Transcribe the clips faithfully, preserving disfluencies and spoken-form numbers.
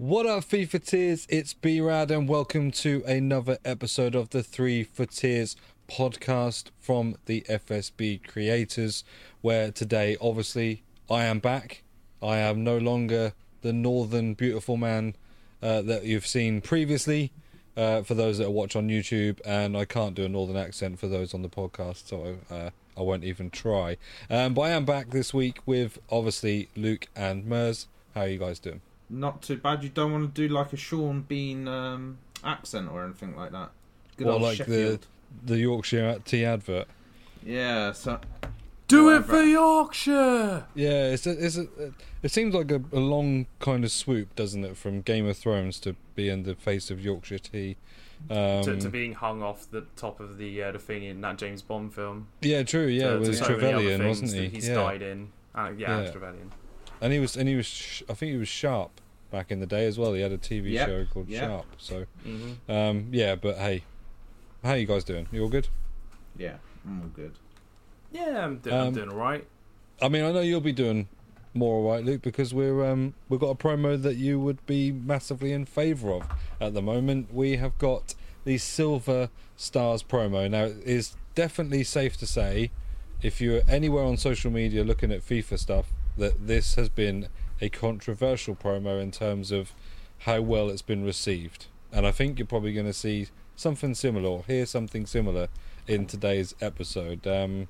What up, FIFA Tears? It's B-Rad and welcome to another episode of the Three for Tears podcast from the F S B creators, where today, obviously, I am back. I am no longer the northern beautiful man uh, that you've seen previously, uh, for those that watch on YouTube, and I can't do a northern accent for those on the podcast, so uh, I won't even try. Um, but I am back this week with, obviously, Luke and Mers. How are you guys doing? Not too bad. You don't want to do like a Sean Bean um, accent or anything like that. Good well, old like Sheffield. the the Yorkshire tea advert. Yeah. So do whatever. It for Yorkshire. Yeah, it's a, it's a, it seems like a, a long kind of swoop, doesn't it, from Game of Thrones to being the face of Yorkshire tea, um, to, to being hung off the top of the uh, the thing in that James Bond film. Yeah, true. Yeah, to, with to so Trevelyan, wasn't he? He's yeah. died in. Uh, yeah, yeah. Trevelyan. And he was, and he was. Sh- I think he was Sharp back in the day as well. He had a T V yep. show called yep. Sharp. So, mm-hmm. um, yeah. But hey, how are you guys doing? You all good? Yeah, I'm all good. Yeah, I'm doing. Um, I'm doing all right. I mean, I know you'll be doing more all right, Luke, because we're um, we've got a promo that you would be massively in favour of at the moment. We have got the Silver Stars promo. Now, it is definitely safe to say, if you're anywhere on social media looking at FIFA stuff, that this has been a controversial promo in terms of how well it's been received. And I think you're probably going to see something similar or hear something similar in today's episode. Um,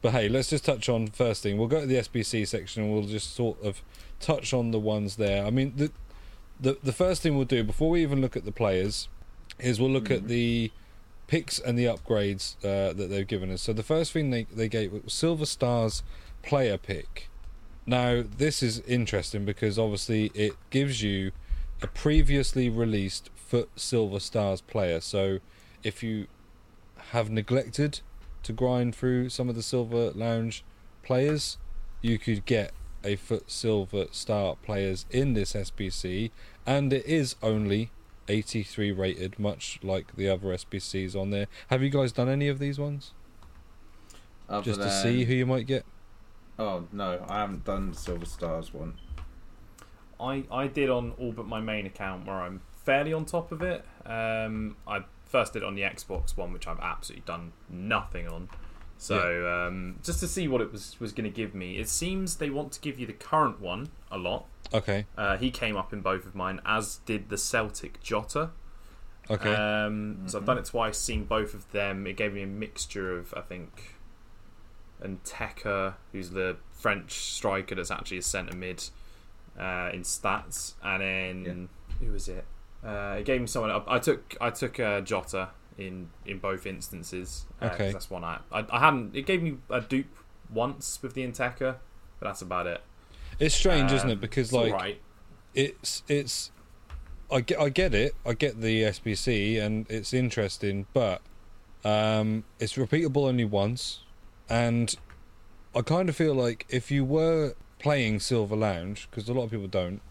but hey, let's just touch on first thing. We'll go to the S B C section and we'll just sort of touch on the ones there. I mean, the the, the first thing we'll do before we even look at the players is we'll look mm-hmm. at the picks and the upgrades uh, that they've given us. So the first thing they, they gave was Silver Stars player pick. Now, this is interesting because obviously it gives you a previously released Foot Silver Stars player. So if you have neglected to grind through some of the Silver Lounge players, you could get a Foot Silver Star players in this S B C, and it is only eighty-three rated, much like the other S B Cs on there. Have you guys done any of these ones? Other Just to than... see who you might get? Oh no, I haven't done the Silver Stars one. I I did on all but my main account, where I'm fairly on top of it. Um, I first did it on the Xbox one, which I've absolutely done nothing on. So yeah. um, just to see what it was was going to give me, it seems they want to give you the current one a lot. Okay. Uh, he came up in both of mine, as did the Celtic Jota. Okay. Um, mm-hmm. So I've done it twice, seen both of them. It gave me a mixture of, I think, and Teka, who's the French striker that's actually a centre mid uh, in stats, and then yeah. who was it? Uh, it gave me someone. I, I took I took uh, Jota in, in both instances. Uh, okay, that's one I, I I hadn't. It gave me a dupe once with the Teka, but that's about it. It's strange, um, isn't it? Because it's like right. it's it's I get I get it. I get the S B C, and it's interesting, but um, it's repeatable only once. And I kind of feel like if you were playing Silver Lounge, because a lot of people don't,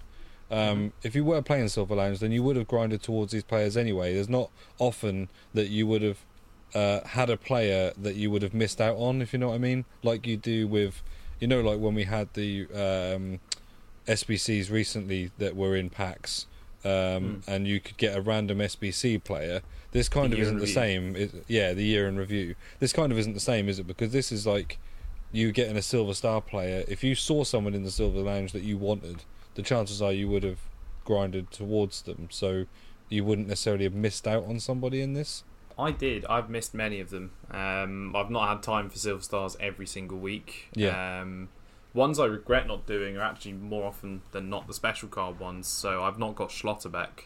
um, mm-hmm. if you were playing Silver Lounge, then you would have grinded towards these players anyway. There's not often that you would have uh, had a player that you would have missed out on, if you know what I mean. Like you do with, you know, like when we had the um, S B Cs recently that were in packs, um, mm. and you could get a random S B C player. This kind of isn't the same. It, yeah, the year in review. This kind of isn't the same, is it? Because this is like you getting a Silver Star player. If you saw someone in the Silver Lounge that you wanted, the chances are you would have grinded towards them. So you wouldn't necessarily have missed out on somebody in this. I did. I've missed many of them. Um, I've not had time for Silver Stars every single week. Yeah. Um, ones I regret not doing are actually more often than not the special card ones. So I've not got Schlotterbeck.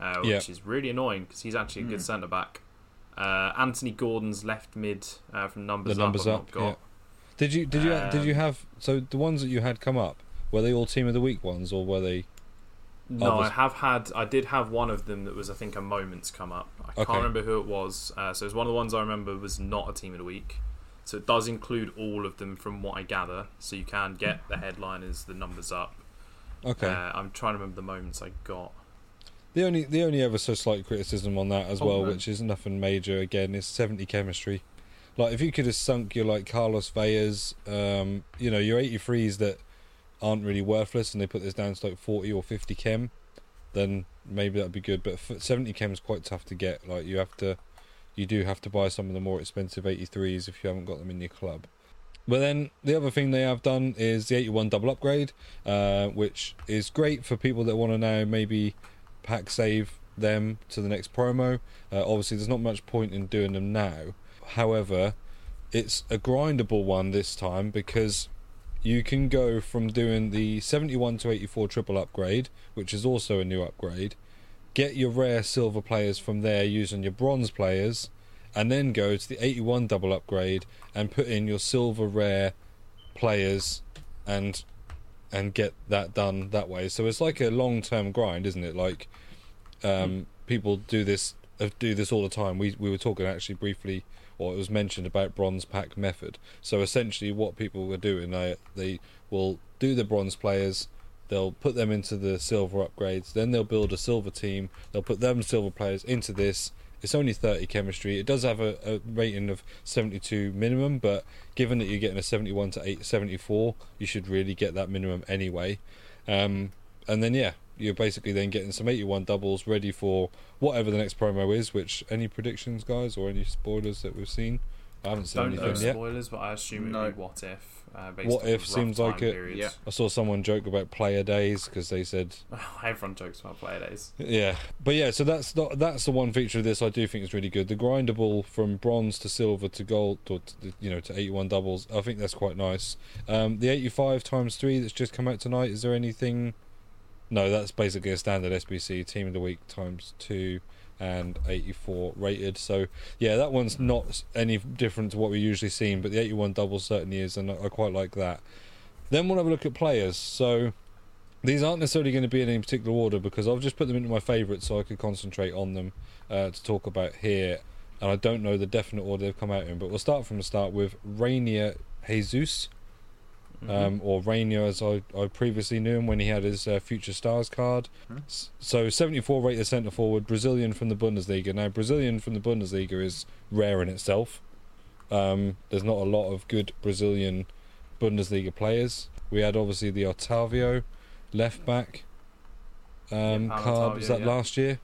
Uh, which yeah. is really annoying because he's actually a good mm. centre back. Uh, Anthony Gordon's left mid uh, from numbers. The numbers up. up yeah. Did you did you um, did you have so the ones that you had come up, were they all team of the week ones or were they? No, others? I have had I did have one of them that was I think a moment's come up. I okay. can't remember who it was. Uh, so it was one of the ones I remember was not a team of the week. So it does include all of them from what I gather. So you can get the headliners, the numbers up. Okay. Uh, I'm trying to remember the moments I got. The only the only ever so slight criticism on that as oh, well, man. which is nothing major again, is seventy chemistry. Like, if you could have sunk your, like, Carlos Veyas, um, you know, your eighty-threes that aren't really worthless and they put this down to, like, forty or fifty chem, then maybe that'd be good. But seventy chem is quite tough to get. Like you have to, you do have to buy some of the more expensive eighty-threes if you haven't got them in your club. But then the other thing they have done is the eighty-one double upgrade, uh, which is great for people that want to now maybe pack save them to the next promo. Uh, obviously, there's not much point in doing them now. However, it's a grindable one this time because you can go from doing the seventy-one to eighty-four triple upgrade, which is also a new upgrade, get your rare silver players from there using your bronze players, and then go to the eighty-one double upgrade and put in your silver rare players and and get that done that way. So it's like a long-term grind, isn't it? Like um, people do this do this all the time. We we were talking actually briefly, or it was mentioned about bronze pack method. So essentially what people were doing, they, they will do the bronze players, they'll put them into the silver upgrades, then they'll build a silver team, they'll put them silver players into this. It's only thirty chemistry. It does have a, a rating of seventy-two minimum, but given that you're getting a seventy-one to eight seventy-four, you should really get that minimum anyway. Um, and then, yeah, you're basically then getting some eighty-one doubles ready for whatever the next promo is, which, any predictions, guys, or any spoilers that we've seen? I haven't seen anything yet. Don't know spoilers, but I assume it would be What If. Uh, based what on If seems like it. Yeah. I saw someone joke about player days because they said... Everyone jokes about player days. Yeah. But yeah, so that's not, that's the one feature of this I do think is really good. The grindable from bronze to silver to gold, or to, you know, to eighty-one doubles, I think that's quite nice. Um, the eighty-five times three that's just come out tonight, is there anything... No, that's basically a standard S B C, Team of the Week times two and eighty-four rated. So, yeah, that one's not any different to what we've usually seen, but the eighty-one double certainly is, and I quite like that. Then we'll have a look at players. So these aren't necessarily going to be in any particular order because I've just put them into my favourites so I could concentrate on them uh, to talk about here. And I don't know the definite order they've come out in, but we'll start from the start with Rainier Jesus. Um, or Rainier, as I, I previously knew him when he had his uh, Future Stars card. Hmm. So seventy-four rated centre forward, Brazilian from the Bundesliga. Now Brazilian from the Bundesliga is rare in itself. Um, there's not a lot of good Brazilian Bundesliga players. We had obviously the Otavio left back um, yeah, card. Otavio, was that yeah. last year?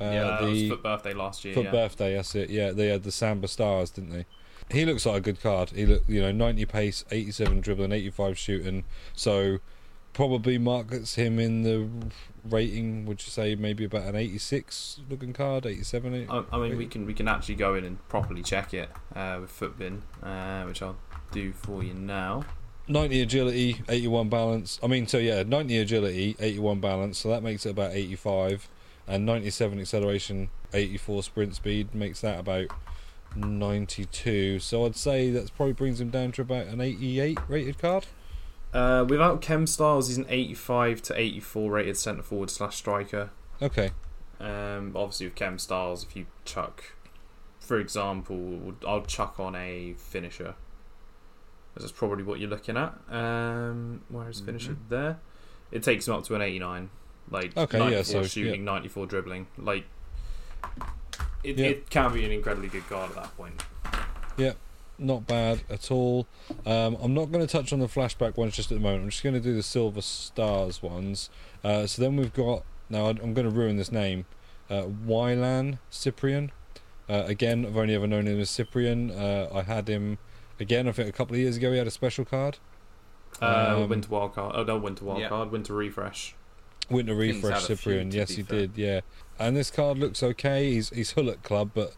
Uh, yeah, the, it was Foot Birthday last year. Foot yeah. Birthday, that's it. Yeah, they had the Samba Stars, didn't they? He looks like a good card. He look, you know, ninety pace, eighty-seven dribbling, eighty-five shooting. So probably markets him in the rating. Would you say maybe about an eighty-six looking card, eighty-seven? eighty, I, I mean, eighty. we can we can actually go in and properly check it uh, with Footbin, uh, which I'll do for you now. ninety agility, eighty-one balance. I mean, so yeah, ninety agility, eighty-one balance. So that makes it about eighty-five, and ninety-seven acceleration, eighty-four sprint speed makes that about ninety-two, so I'd say that probably brings him down to about an eighty-eight rated card. Uh, without Kem Styles, he's an eighty-five to eighty-four rated centre forward slash striker. Okay. Um, obviously with Kem Styles, if you chuck, for example, I'll chuck on a finisher. That's probably what you're looking at. Um, where is finisher mm-hmm. there? It takes him up to an eighty-nine, like okay, ninety-four yeah, so, shooting, yeah. ninety-four dribbling, like. It, yep. it can be an incredibly good guard at that point. Yeah, not bad at all. Um, I'm not going to touch on the flashback ones just at the moment. I'm just going to do the Silver Stars ones. Uh, so then we've got... Now, I'm going to ruin this name. Uh, Wylan Cyprian. Uh, again, I've only ever known him as Cyprian. Uh, I had him, again, I think a couple of years ago, he had a special card. Uh, um, Winter Wildcard. Oh, no, Winter Wildcard. Yeah. Winter Refresh. Winter Refresh Cyprian. Yes, he fair. did, yeah. And this card looks okay. He's he's Hullet Club, but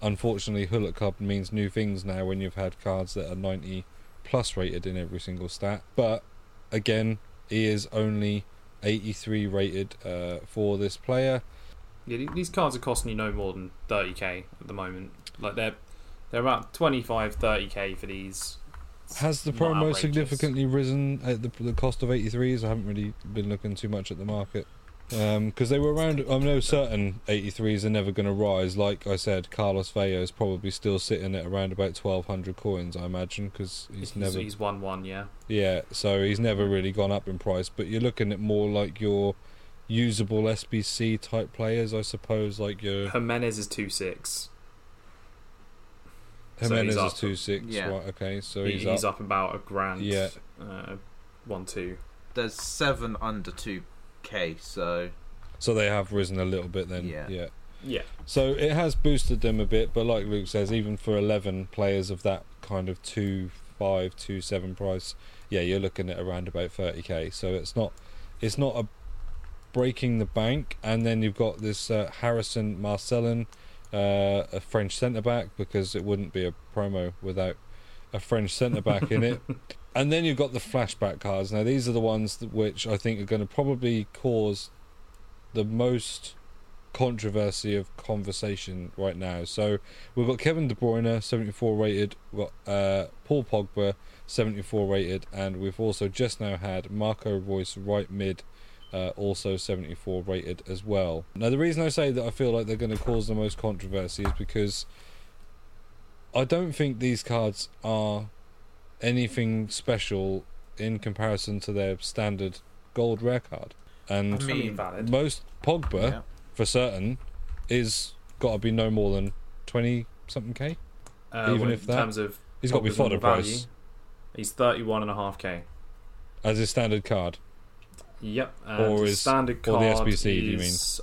unfortunately Hullet Club means new things now when you've had cards that are ninety plus rated in every single stat. But again, he is only eighty-three rated uh, for this player. Yeah, these cards are costing you no more than thirty k at the moment. Like they're they're about twenty-five, thirty k for these. Has the promo significantly risen at the, the cost of eighty-threes? I haven't really been looking too much at the market. Because um, they were around, I know certain eighty-threes are never going to rise. Like I said, Carlos Veyas is probably still sitting at around about twelve hundred coins, I imagine, because he's, he's never... He's won one, yeah. Yeah, so he's never really gone up in price, but you're looking at more like your usable S B C-type players, I suppose, like your... Jimenez is two six. Jimenez so is two six, yeah. Right, okay, so he, he's, he's up. up about a grand, yeah. uh, one two. There's seven under two K, so So they have risen a little bit then. Yeah. Yeah. Yeah. So it has boosted them a bit, but like Luke says, even for eleven players of that kind of two five, two seven price, yeah, you're looking at around about thirty k. So it's not, it's not a breaking the bank. And then you've got this uh, Harrison Marcelin, uh, a French centre back, because it wouldn't be a promo without a French centre back in it. And then you've got the flashback cards. Now these are the ones that, which I think are going to probably cause the most controversy of conversation right now. So we've got Kevin De Bruyne seventy-four rated, we've got uh, Paul Pogba seventy-four rated, and we've also just now had Marco Reus right mid, uh, also seventy-four rated as well. Now the reason I say that I feel like they're going to cause the most controversy is because I don't think these cards are anything special in comparison to their standard gold rare card. And I mean, most Pogba, yeah, for certain, is got to be no more than twenty something k. Uh, even well, if that, in terms of he's got to be fodder price. He's thirty-one and a half k as his standard card. Yep, and or his standard card or the S B C. Is, do you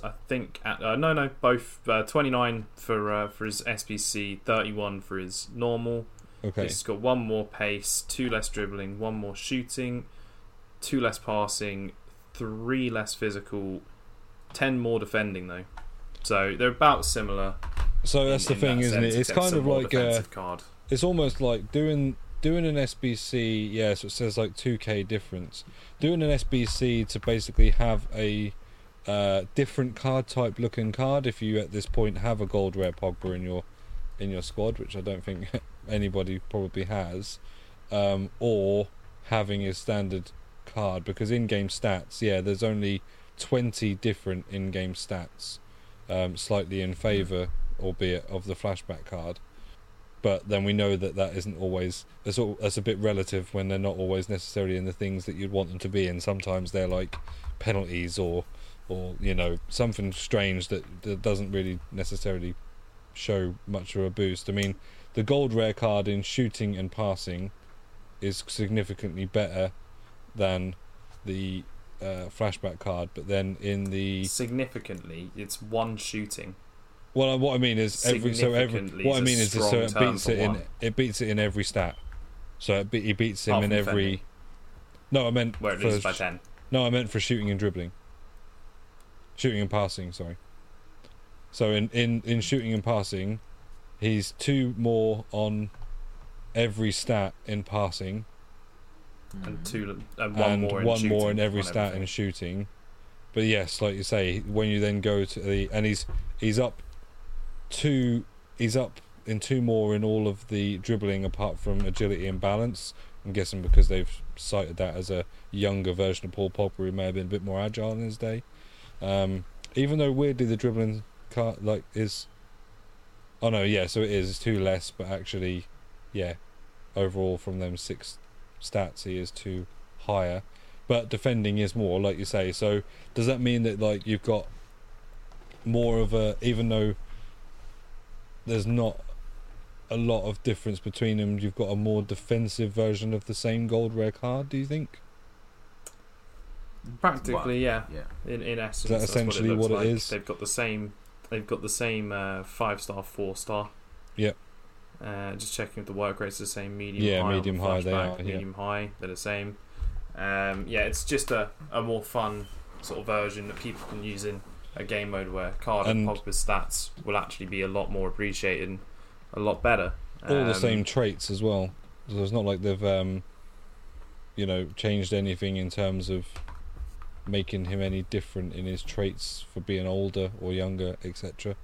mean? I think at, uh, no, no, both uh, twenty-nine for uh, for his S B C, thirty-one for his normal. Okay, he's got one more pace, two less dribbling, one more shooting, two less passing, three less physical, ten more defending though, so they're about similar. So that's in, the thing, that isn't sense, it? It's kind of like a, card. It's almost like doing doing an S B C. Yeah, so it says like two k difference. Doing an S B C to basically have a uh, different card type looking card. If you at this point have a gold rare Pogba in your in your squad, which I don't think anybody probably has, um, or having a standard card, because in-game stats, yeah, there's only twenty different in-game stats, um, slightly in favour, albeit, of the flashback card. But then we know that that isn't always, that's, all, that's a bit relative when they're not always necessarily in the things that you'd want them to be in. Sometimes they're like penalties or, or you know, something strange that, that doesn't really necessarily show much of a boost. I mean, the gold rare card in shooting and passing is significantly better than the uh, flashback card, but then in the significantly, it's one shooting. Well, what I mean is every so every what I mean is so it beats it one. in it beats it in every stat. So it, be, it beats him Half in every. Defending. No, I meant where it loses by ten. No, I meant for shooting and dribbling. Shooting and passing, sorry. So in, in, in shooting and passing, he's two more on every stat in passing. And two, and one, and more, in one shooting, more in every stat in shooting, but yes, like you say, when you then go to the and he's he's up two, he's up in two more in all of the dribbling apart from agility and balance. I'm guessing because they've cited that as a younger version of Paul Pogba, who may have been a bit more agile in his day. Um, even though weirdly the dribbling car like is, oh no, yeah, so it is it's two less, but actually, yeah, overall from them six stats he is too higher, but defending is more, like you say. So does that mean that like you've got more of a, even though there's not a lot of difference between them, you've got a more defensive version of the same gold rare card, do you think? Practically, well, yeah. yeah. In in essence, is that essentially that's what, it, what like. it is. They've got the same they've got the same uh, five star, four star. Yeah. Uh, just checking if the work rate's the same, medium yeah, high, medium high, they are, medium yeah. high, they're the same. Um, yeah, it's just a, a more fun sort of version that people can use in a game mode where card and, and Pogba's stats will actually be a lot more appreciated, and a lot better. All um, the same traits as well. So it's not like they've, um, you know, changed anything in terms of making him any different in his traits for being older or younger, et cetera.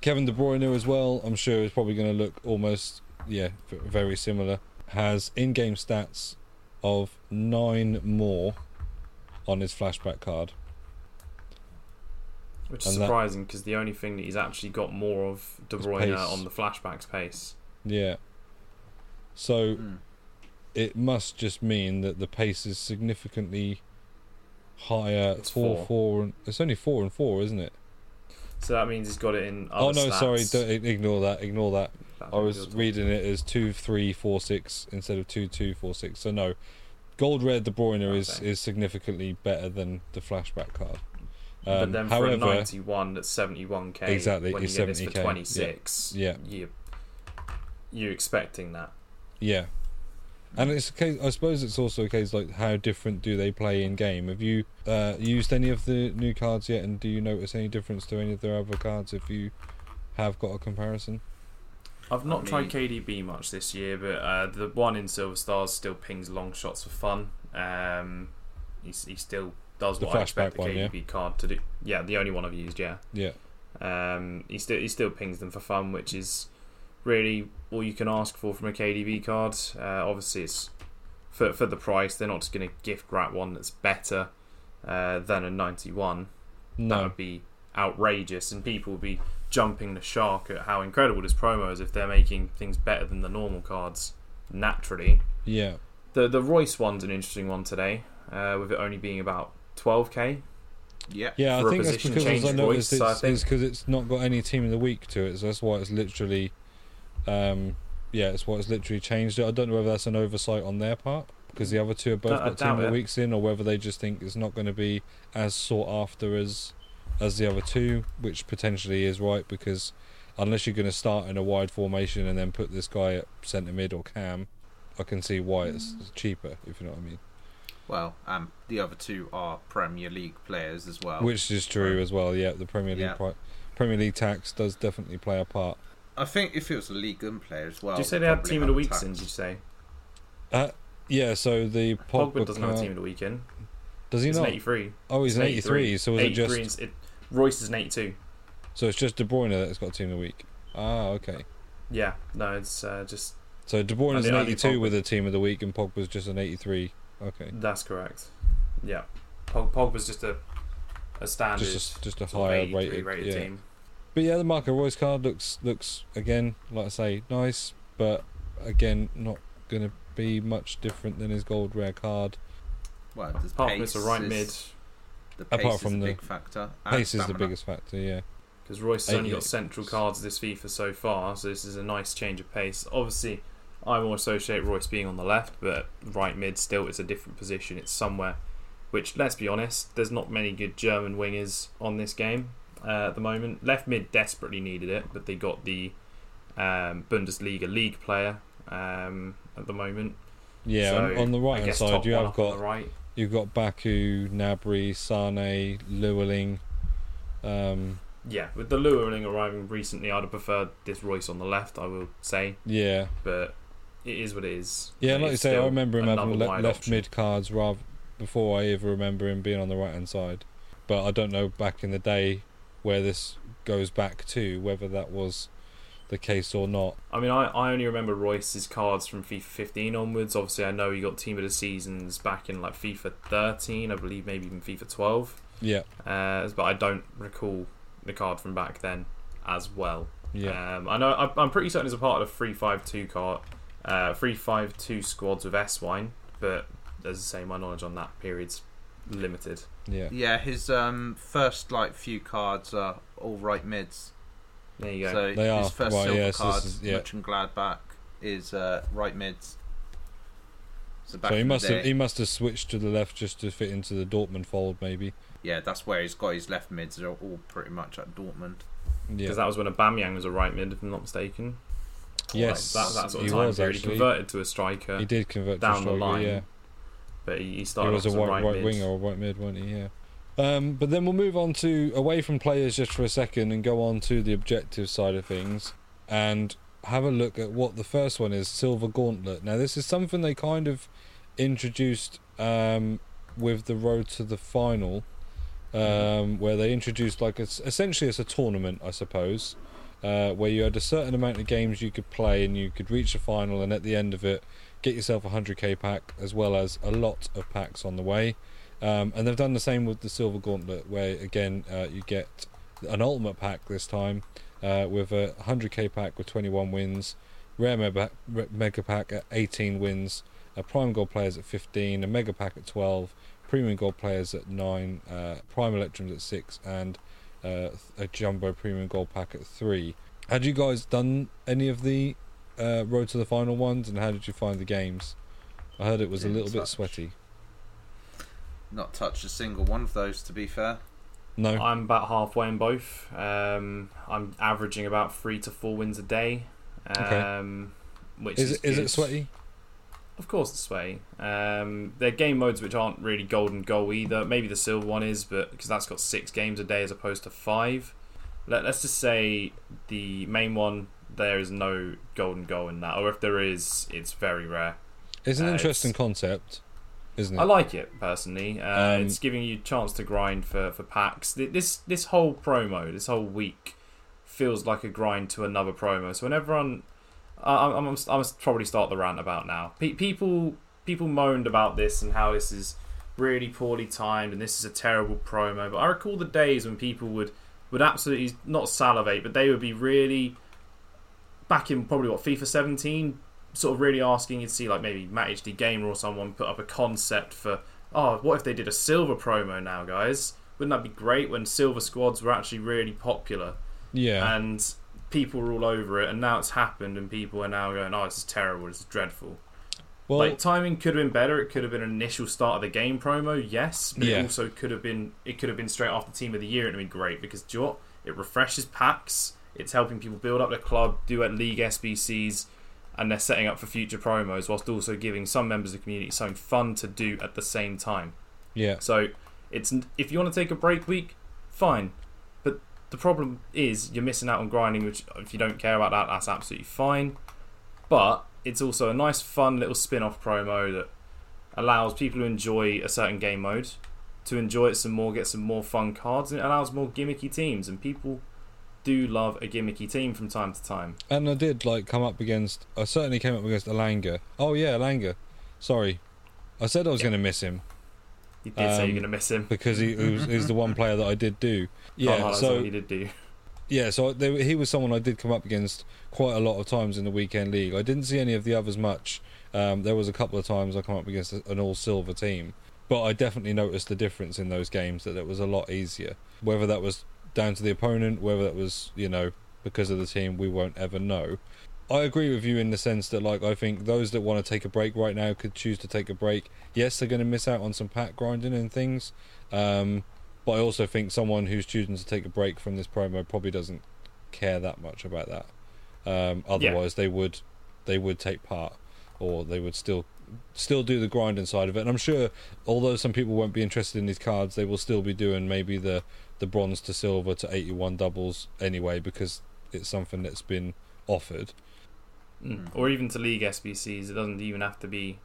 Kevin De Bruyne as well, I'm sure is probably going to look almost, yeah, very similar. Has in-game stats of nine more on his flashback card. Which is and surprising, because the only thing that he's actually got more of De Bruyne on the flashback's pace. Yeah. So mm. it must just mean that the pace is significantly higher. It's four, four. four and, it's only four and four, isn't it? So that means he's got it in other Oh no, stats. sorry, don't, ignore that, ignore that. That'd I was reading it as two three four six instead of two two four six. So no, gold red De Bruyne okay. is, is significantly better than the flashback card. Um, but then however, for a ninety-one, that's seventy-one k. Exactly, when you get this for twenty-six, yeah, yeah. You, you're expecting that. Yeah. And it's a case, I suppose it's also a case like how different do they play in game? Have you uh, used any of the new cards yet, and do you notice any difference to any of their other cards if you have got a comparison? I've not I mean, tried K D B much this year, but uh, the one in Silver Stars still pings long shots for fun. Um, he, he still does what I expect the K D B one, yeah. card to do. Yeah, the only one I've used, yeah. Yeah. Um, he still he still pings them for fun, which is really all you can ask for from a K D B card. Uh, obviously, it's for for the price. They're not just going to gift wrap one that's better uh, than a ninety-one. No. That would be outrageous, and people would be jumping the shark at how incredible this promo is if they're making things better than the normal cards naturally. Yeah. The the Royce one's an interesting one today, uh, with it only being about twelve k. Yeah, yeah. I think that's because, as I noticed, Royce, it's because so it's not got any team of the week to it, so that's why it's literally... Um, yeah, it's what it's literally changed. I don't know whether that's an oversight on their part because the other two have both got team of the weeks in, or whether they just think it's not going to be as sought after as as the other two, which potentially is right, because unless you're going to start in a wide formation and then put this guy at centre mid or cam, I can see why it's mm. cheaper, if you know what I mean. Well, um, the other two are Premier League players as well, which is true as well. Yeah, the Premier League yeah. pri- Premier League tax does definitely play a part. I think if it was a League One player as well... Did you say they had Team of the Weeks in, did you say? Uh, yeah, so the... Pogba, Pogba doesn't have a Team of the Week in. Does he he's not? He's an eighty-three. Oh, he's, he's an eighty-three, so was it just... It, Royce is an eighty-two. So it's just De Bruyne that's got a Team of the Week? Ah, okay. Yeah, no, it's uh, just... So De Bruyne is an eighty-two with a Team of the Week and Pogba's just an eighty-three. Okay. That's correct. Yeah. Pogba's just a, a standard... Just a, just a higher rated, rated yeah. team. But yeah, the Marco Reus card looks, looks again, like I say, nice, but again, not going to be much different than his gold rare card. Well, apart from it's a right is, mid. The pace apart from is a big factor. Pace is the biggest factor, yeah. Because Royce has only got central cards this FIFA so far, so this is a nice change of pace. Obviously, I will associate Royce being on the left, but right mid still is a different position. It's somewhere which, let's be honest, there's not many good German wingers on this game. Uh, at the moment, left mid desperately needed it, but they got the um, Bundesliga league player um, at the moment. Yeah, so on the right hand side, you have got right. you've got Baku, Nabry, Sane, Luerling. Um, yeah, with the Luerling arriving recently, I'd have preferred this Royce on the left. I will say. Yeah, but it is what it is. Yeah, like you say, I remember him having le- left option. mid cards rather before I ever remember him being on the right hand side. But I don't know back in the day where this goes back to, whether that was the case or not. I mean, I, I only remember Royce's cards from FIFA fifteen onwards. Obviously, I know he got Team of the Seasons back in like FIFA thirteen, I believe, maybe even FIFA twelve. Yeah. Uh, but I don't recall the card from back then as well. Yeah. Um, I know, I, I'm pretty certain it's a part of the three five two card, uh, three five two squads with Eswine, but as I say, my knowledge on that period's limited. Yeah, yeah. His um, first like few cards are all right mids. There you go. So they his are. first right, silver yeah, card, so is, yeah. Much and glad back is uh, right mids. So, back so he must have, he must have switched to the left just to fit into the Dortmund fold, maybe. Yeah, that's where he's got his left mids. They're all pretty much at Dortmund. Because yeah. that was when Aubameyang was a right mid, if I'm not mistaken. Yes, like, that, that sort of he time was period. Actually. He converted to a striker. He did convert down to a striker, the line. Yeah. But he started he was a white, right, right winger or right mid, wasn't he? Yeah. Um, but then we'll move on to away from players just for a second and go on to the objective side of things and have a look at what the first one is, Silver Gauntlet. Now, this is something they kind of introduced um, with the Road to the Final, um, where they introduced like a, essentially it's a tournament, I suppose, uh, where you had a certain amount of games you could play and you could reach the final, and at the end of it, get yourself a one hundred k pack as well as a lot of packs on the way. Um, and they've done the same with the Silver Gauntlet, where again uh, you get an ultimate pack this time uh, with a one hundred k pack with twenty-one wins, rare mega, mega pack at eighteen wins, a prime gold players at fifteen, a mega pack at twelve, premium gold players at nine, uh, prime electrums at six, and uh, a jumbo premium gold pack at three. Had you guys done any of the Uh, road to the Final ones, and how did you find the games? I heard it was Didn't a little touch. bit sweaty. Not touched a single one of those, to be fair. No. I'm about halfway in both. Um, I'm averaging about three to four wins a day. Um, okay. Which is, is, it, is it sweaty? Of course it's sweaty. Um, there are game modes which aren't really golden goal either. Maybe the silver one is, but because that's got six games a day as opposed to five. Let, let's just say the main one, there is no golden goal in that. Or if there is, it's very rare. It's an uh, interesting it's, concept, isn't it? I like it, personally. Uh, um, it's giving you a chance to grind for, for packs. This this whole promo, this whole week, feels like a grind to another promo. So when everyone... I, I'm, I'm, I must probably start the rant about now. Pe- people people moaned about this and how this is really poorly timed and this is a terrible promo. But I recall the days when people would, would absolutely not salivate, but they would be really... Back in probably, what, FIFA seventeen... sort of really asking, you'd see like maybe Matt H D Gamer or someone put up a concept for, oh, what if they did a silver promo now, guys? Wouldn't that be great when silver squads were actually really popular? Yeah. And people were all over it, and now it's happened, and people are now going, oh, this is terrible, this is dreadful. Well, like, timing could have been better. It could have been an initial start of the game promo, yes, but yeah. it also could have been, it could have been straight after Team of the Year, and it would be great, because, do you know what? It refreshes packs, it's helping people build up their club, do at League S B Cs, and they're setting up for future promos whilst also giving some members of the community something fun to do at the same time. Yeah. So it's if you want to take a break week, fine. But the problem is you're missing out on grinding, which if you don't care about that, that's absolutely fine. But it's also a nice, fun little spin-off promo that allows people who enjoy a certain game mode to enjoy it some more, get some more fun cards, and it allows more gimmicky teams. And people... do love a gimmicky team from time to time. And I did like come up against I certainly came up against Alanga. Oh yeah, Alanga. Sorry. I said I was yeah. going to miss him. You did um, say you're going to miss him. Because he, he was, he's the one player that I did do. Yeah, oh, so he did do. Yeah, so there, he was someone I did come up against quite a lot of times in the weekend league. I didn't see any of the others much. Um, there was a couple of times I come up against an all silver team, but I definitely noticed the difference in those games that it was a lot easier. Whether that was down to the opponent, whether that was, you know, because of the team, we won't ever know. I agree with you in the sense that, like, I think those that want to take a break right now could choose to take a break. Yes, they're going to miss out on some pack grinding and things, um, but I also think someone who's choosing to take a break from this promo probably doesn't care that much about that. Um, otherwise, yeah. they would they would take part, or they would still still do the grinding side of it. And I'm sure, although some people won't be interested in these cards, they will still be doing maybe the the bronze to silver to eighty-one doubles anyway, because it's something that's been offered. Mm. Or even to League S B Cs. It doesn't even have to be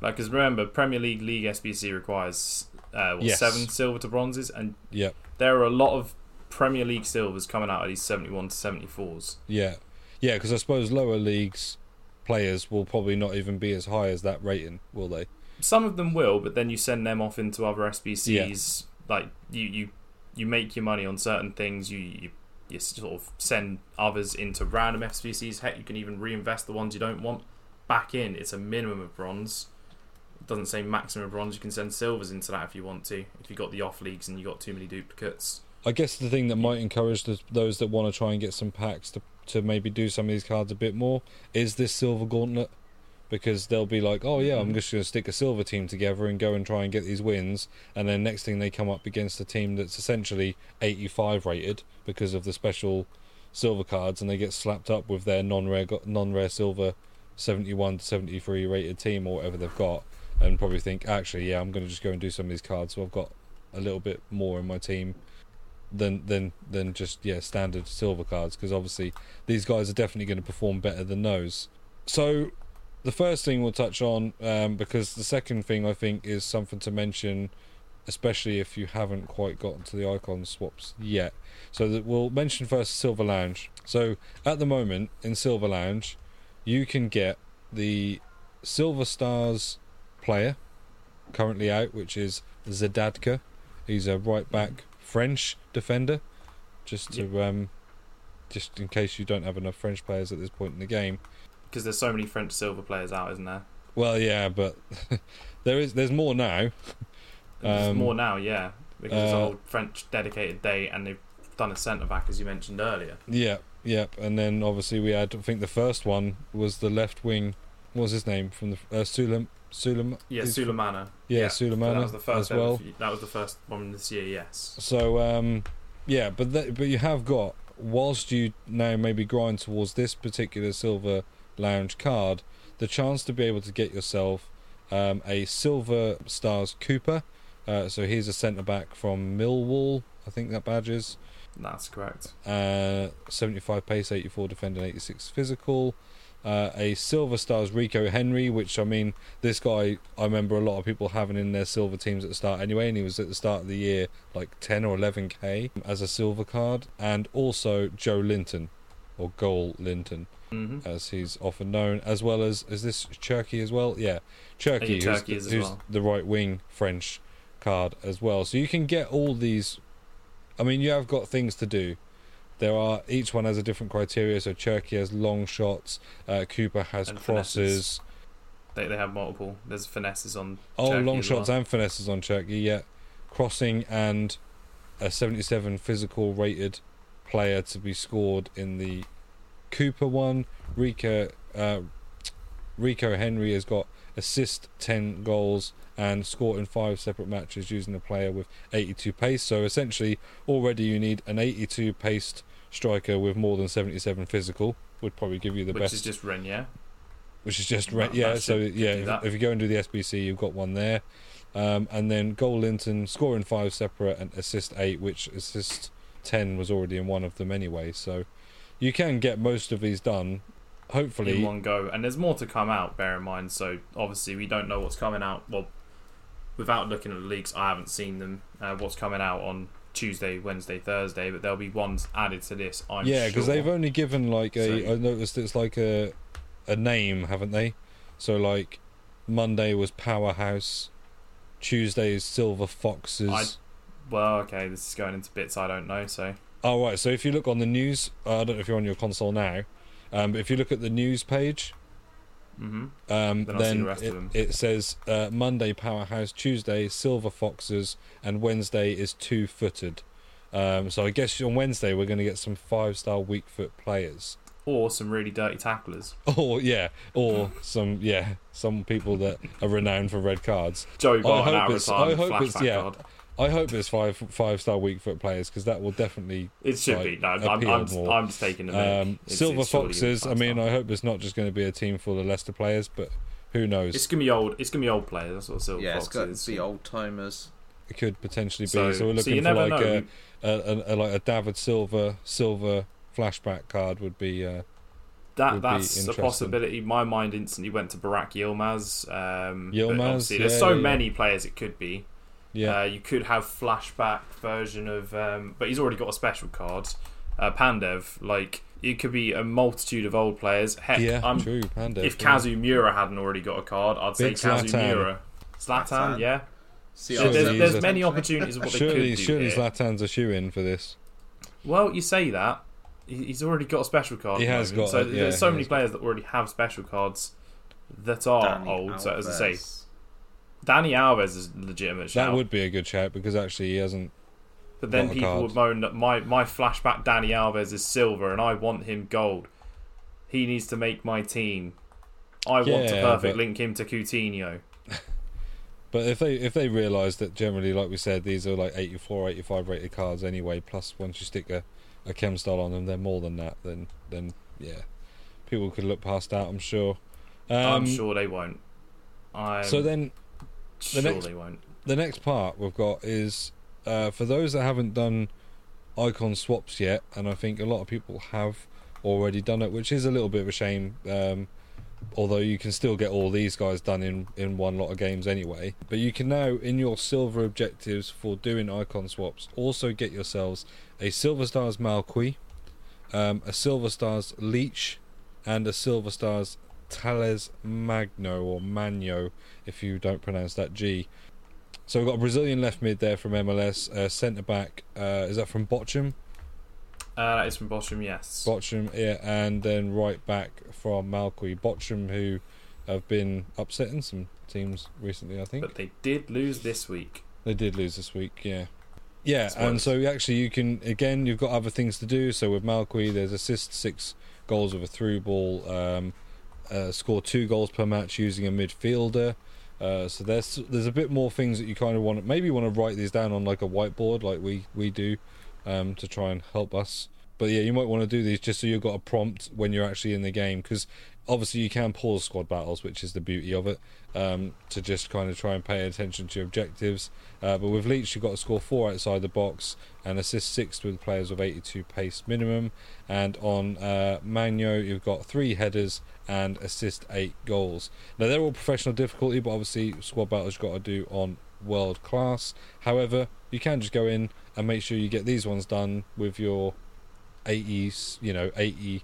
like, because remember, Premier League League S B C requires uh, what, yes. seven silver to bronzes, and yep. there are a lot of Premier League silvers coming out of these seventy-one to seventy-fours. Yeah, yeah, because I suppose lower leagues players will probably not even be as high as that rating, will they? Some of them will, but then you send them off into other S B Cs. Yeah. Like you, you you make your money on certain things, you, you you sort of send others into random S B Cs. Heck, you can even reinvest the ones you don't want back in. It's a minimum of bronze. It doesn't say maximum of bronze. You can send silvers into that if you want to, if you got the off leagues and you got too many duplicates. I guess the thing that might encourage the, those that want to try and get some packs to to maybe do some of these cards a bit more is this Silver Gauntlet, because they'll be like, oh yeah, I'm just going to stick a silver team together and go and try and get these wins, and then next thing they come up against a team that's essentially eighty-five rated because of the special silver cards, and they get slapped up with their non-rare non-rare silver seventy-one to seventy-three rated team or whatever they've got, and probably think, actually, yeah, I'm going to just go and do some of these cards so I've got a little bit more in my team than than than just yeah standard silver cards, because obviously these guys are definitely going to perform better than those. So the first thing we'll touch on, um, because the second thing I think is something to mention, especially if you haven't quite gotten to the icon swaps yet. So that we'll mention first Silver Lounge. So at the moment in Silver Lounge, you can get the Silver Stars player currently out, which is Zadadka. He's a right back French defender, just to yep. um, just in case you don't have enough French players at this point in the game, because there's so many French silver players out, isn't there? Well, yeah, but there is. There's more now. There's um, more now, yeah, because uh, it's a whole French dedicated day, and they've done a centre back as you mentioned earlier. Yeah, yep. Yeah. And then obviously we had, I think the first one was the left wing. What was his name from the uh, Sulem Sulemana. Yeah, Sulemana. Yeah, yeah. Sulemana. That was the first as well. That was the first one this year. Yes. So um, yeah, but th- but you have got, whilst you now maybe grind towards this particular Silver Lounge card, the chance to be able to get yourself um, a Silver Stars Cooper. Uh, so he's a centre back from Millwall, I think that badge is. That's correct. Uh, seventy-five pace, eighty-four defending, eighty-six physical. Uh, a Silver Stars Rico Henry, which, I mean, this guy, I remember a lot of people having in their silver teams at the start anyway, and he was at the start of the year like ten or eleven k as a silver card. And also Joelinton, or Goal Linton, mm-hmm. as he's often known, as well as, is this Cherki as well? Yeah, Cherki, who's, Cherki who's well. the right wing French card as well. So you can get all these. I mean, you have got things to do. There are, each one has a different criteria. So Cherki has long shots, uh, Cooper has and crosses. They, they have multiple. There's finesses on oh Cherki long shots well. and finesses on Cherki. Yeah, crossing and a seventy-seven physical rated player to be scored in the Cooper one. Rico uh, Rico Henry has got assist ten goals and scored in five separate matches using a player with eighty-two pace. So essentially, already you need an eighty-two paced striker with more than seventy-seven physical would probably give you the which best. Which is just Rainier. Which is just Rainier. Yeah, so yeah, if, if you go and do the S B C, you've got one there. Um, and then Joelinton scoring five separate and assist eight, which assist ten was already in one of them anyway. So you can get most of these done. Hopefully in one go, and there's more to come out, bear in mind, so obviously we don't know what's coming out. Well, without looking at the leaks, I haven't seen them, uh, what's coming out on Tuesday, Wednesday, Thursday, but there'll be ones added to this, I'm yeah, sure. Yeah, because they've only given like a, so, I noticed it's like a a name, haven't they? So like Monday was Powerhouse, Tuesday is Silver Foxes. I, well, okay, this is going into bits I don't know, so. Oh, right, so if you look on the news, uh, I don't know if you're on your console now, Um, but if you look at the news page, mm-hmm. um, then, then the rest it, of them. It says uh, Monday Powerhouse, Tuesday Silver Foxes, and Wednesday is Two Footed. Um, so I guess on Wednesday we're going to get some five-star weak foot players, or some really dirty tacklers, or yeah, or some yeah, some people that are renowned for red cards. Joey Barton, I hope it's, I hope it's yeah. Card. I hope it's five five star weak foot players, because that will definitely it should like, be. No, I'm, I'm, just, I'm just taking the mic. Um, Silver Foxes. I mean, I hope it's not just going to be a team full of Leicester players, but who knows? It's gonna be old. It's gonna be old players. That's what Silver yeah, Foxes. Yeah, it's gonna be old timers. It could potentially be. So, so we're looking so for like a, a, a, a like a David Silva Silver flashback card would be. Uh, That that's a possibility. My mind instantly went to Barak Yilmaz. Um, Yilmaz. Yeah, there's so yeah, many yeah. players it could be. Yeah, uh, you could have flashback version of, um, but he's already got a special card, uh, Pandev. Like it could be a multitude of old players. Heck, yeah, I'm, true. Pandev, if yeah. Kazumura hadn't already got a card, I'd Big say Kazumura. Zlatan, Zlatan yeah. See, so there's, there's a, many opportunities of what surely, they could do. Surely, Zlatan's a shoe-in for this. Well, you say that he's already got a special card. He has got. So it, yeah, there's so many players that already have special cards that are Danny old. Alves. So as I say. Danny Alves is a legitimate shout. That would be a good shout, because actually he hasn't. But then people card. would moan that my, my flashback Danny Alves is silver and I want him gold. He needs to make my team. I yeah, want to perfect but... link him to Coutinho. But if they if they realise that generally, like we said, these are like eighty-four, eighty-five rated cards anyway, plus once you stick a, a Kem Style on them, they're more than that, then then yeah. People could look past that, I'm sure. Um, I'm sure they won't. I'm... So then The next, won't. the next part we've got is uh, for those that haven't done icon swaps yet, and I think a lot of people have already done it, which is a little bit of a shame, um, although you can still get all these guys done in, in one lot of games anyway. But you can now, in your silver objectives for doing icon swaps, also get yourselves a Silver Stars Malqui, um, a Silver Stars Leech, and a Silver Stars Tales Magno, or Magno if you don't pronounce that G. So we've got a Brazilian left mid there from M L S, uh, centre back, uh, is that from Bochum? Uh, that is from Bochum, yes. Bochum, yeah, and then right back from Malqui. Bochum, who have been upsetting some teams recently, I think. But they did lose this week. They did lose this week, yeah. Yeah, That's and worse. So actually you can, again, you've got other things to do. So with Malqui, there's assist six goals with a through ball, um, Uh, score two goals per match using a midfielder, Uh, so there's there's a bit more things that you kind of want, maybe want to write these down on like a whiteboard like we, we do um, to try and help us. But yeah, you might want to do these just so you've got a prompt when you're actually in the game, because obviously you can pause squad battles, which is the beauty of it, um, to just kind of try and pay attention to your objectives. Uh, but with Leach, you've got to score four outside the box and assist six with players with eighty-two pace minimum. And on uh, Magno, you've got three headers and assist eight goals. Now, they're all professional difficulty, but obviously squad battles you've got to do on world class. However, you can just go in and make sure you get these ones done with your eighty, you know, eighty...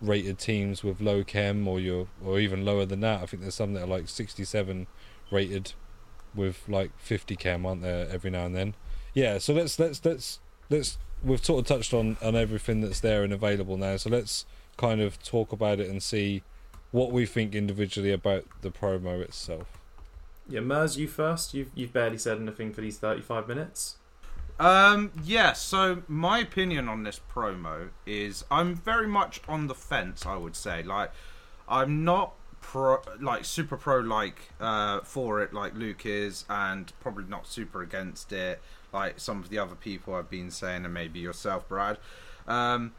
rated teams with low chem, or your, or even lower than that. I think there's some that are like sixty-seven rated with like fifty chem, aren't there, every now and then? Yeah, so let's let's let's let's we've sort of touched on on everything that's there and available now, so let's kind of talk about it and see what we think individually about the promo itself. Yeah, Mers, you first. You've you've barely said anything for these thirty-five minutes. Um, yeah, so my opinion on this promo is I'm very much on the fence, I would say. Like, I'm not pro, like super pro, like uh, for it, like Luke is, and probably not super against it, like some of the other people I've been saying, and maybe yourself, Brad, um,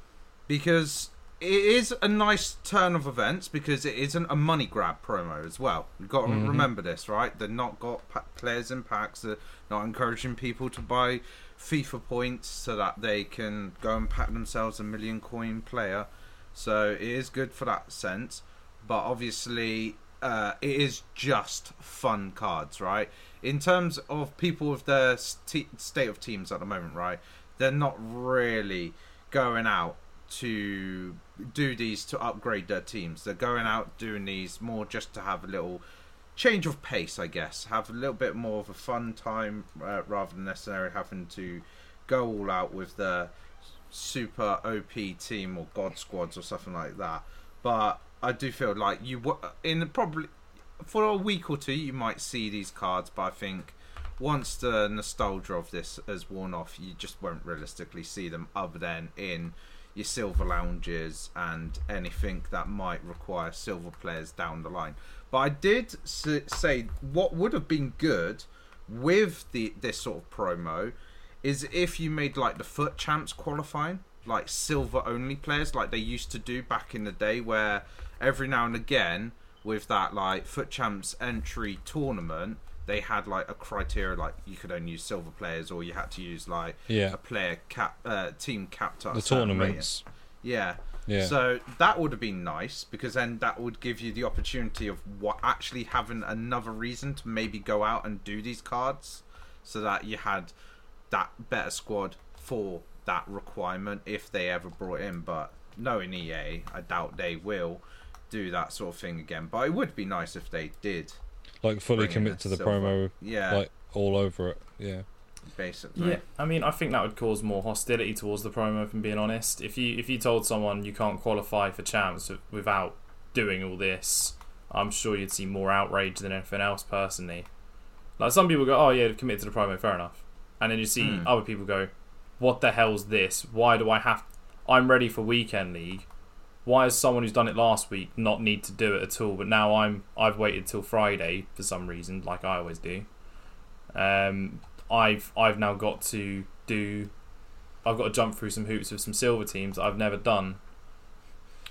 because it is a nice turn of events, because it isn't a money grab promo as well. You've got to mm-hmm. remember this, right? They've not got pa- players in packs. They're not encouraging people to buy FIFA points so that they can go and pack themselves a million coin player, so it is good for that sense. But obviously uh, it is just fun cards, right? In terms of people with their st- state of teams at the moment, right, they're not really going out to do these to upgrade their teams. They're going out doing these more just to have a little change of pace, I guess, have a little bit more of a fun time, uh, rather than necessarily having to go all out with the super O P team or God squads or something like that. But I do feel like you in probably for a week or two you might see these cards, but I think once the nostalgia of this has worn off, you just won't realistically see them other than in your silver lounges and anything that might require silver players down the line. But I did say what would have been good with the this sort of promo is if you made like the foot champs qualifying, like silver only players, like they used to do back in the day, where every now and again with that like foot champs entry tournament, they had like a criteria, like you could only use silver players, or you had to use like yeah. a player cap, uh, team capped at the tournaments. Yeah. Yeah. So that would have been nice, because then that would give you the opportunity of what, actually having another reason to maybe go out and do these cards, so that you had that better squad for that requirement if they ever brought in. But knowing E A, I doubt they will do that sort of thing again. But it would be nice if they did. Like fully commit to the silver promo, yeah. Like all over it, yeah. Basically, yeah. I mean, I think that would cause more hostility towards the promo, if I'm being honest. If you if you told someone you can't qualify for champs without doing all this, I'm sure you'd see more outrage than anything else. Personally, like some people go, "Oh yeah, commit to the promo, fair enough," and then you see mm. other people go, "What the hell's this? Why do I have? I'm ready for weekend league. Why is someone who's done it last week not need to do it at all? But now I'm I've waited till Friday for some reason, like I always do. Um." I've I've now got to do, I've got to jump through some hoops with some silver teams that I've never done.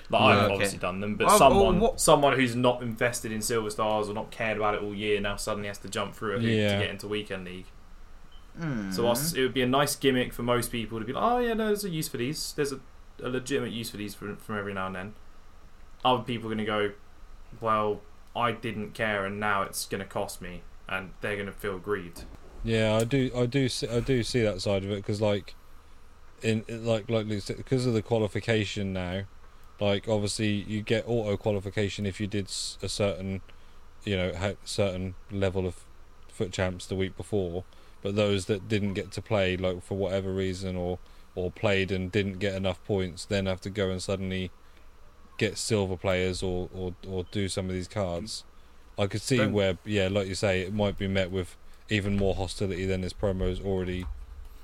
Like yeah, I've okay. obviously done them, but I've, someone oh, someone who's not invested in Silver Stars or not cared about it all year now suddenly has to jump through a hoop yeah. to get into Weekend League. Mm. So whilst it would be a nice gimmick for most people to be like, oh yeah, no, there's a use for these. There's a, a legitimate use for these from, from every now and then. Other people are going to go, well, I didn't care, and now it's going to cost me, and they're going to feel aggrieved. Yeah, I do, I do, see, I do see that side of it, because, like, in like, like because of the qualification now, like, obviously you get auto qualification if you did a certain, you know, certain level of foot champs the week before, but those that didn't get to play, like, for whatever reason, or or played and didn't get enough points, then have to go and suddenly get silver players or or, or do some of these cards. I could see Don't. where, yeah, like you say, it might be met with even more hostility than this promo is already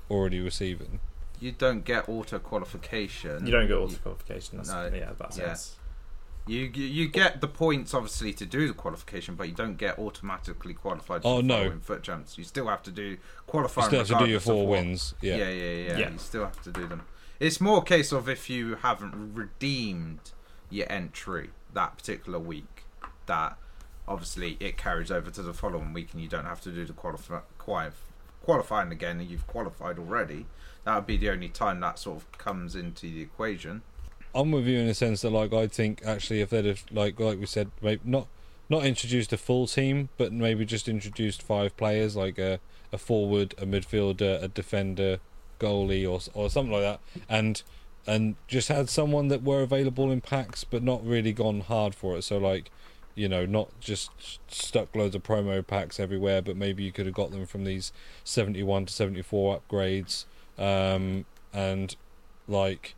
already receiving. You don't get auto qualification. You don't get auto qualification. That's, no. Yeah, that yeah. sense. You, you you get the points obviously to do the qualification, but you don't get automatically qualified for oh, the no. foot jumps. You still have to do qualifying. You still have to do your four wins. Yeah. Yeah, yeah, yeah, yeah. You still have to do them. It's more a case of if you haven't redeemed your entry that particular week, that obviously it carries over to the following week, and you don't have to do the qualify quali- qualifying again, and you've qualified already. That would be the only time that sort of comes into the equation. I'm with you in a sense that, like, I think actually if they'd have, like, like we said, maybe not not introduced a full team, but maybe just introduced five players, like a, a forward, a midfielder, a defender, goalie, or or something like that, and and just had someone that were available in packs, but not really gone hard for it. So, like, you know, not just stuck loads of promo packs everywhere, but maybe you could have got them from these seventy-one to seventy-four upgrades, um, and like.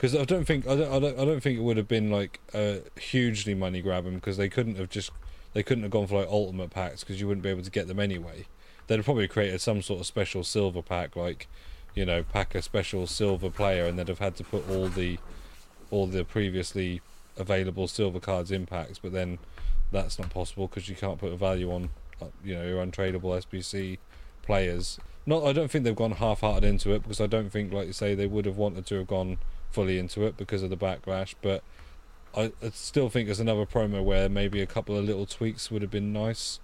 Because I don't think I don't, I don't I don't think it would have been like uh, hugely money grabbing, because they couldn't have just they couldn't have gone for like ultimate packs, because you wouldn't be able to get them anyway. They'd have probably created some sort of special silver pack, like, you know, pack a special silver player, and they'd have had to put all the all the previously available silver cards in packs. But then that's not possible, because you can't put a value on, you know, your untradeable S B C players. Not I don't think they've gone half-hearted into it, because I don't think, like you say, they would have wanted to have gone fully into it because of the backlash, but I, I still think there's another promo where maybe a couple of little tweaks would have been nice.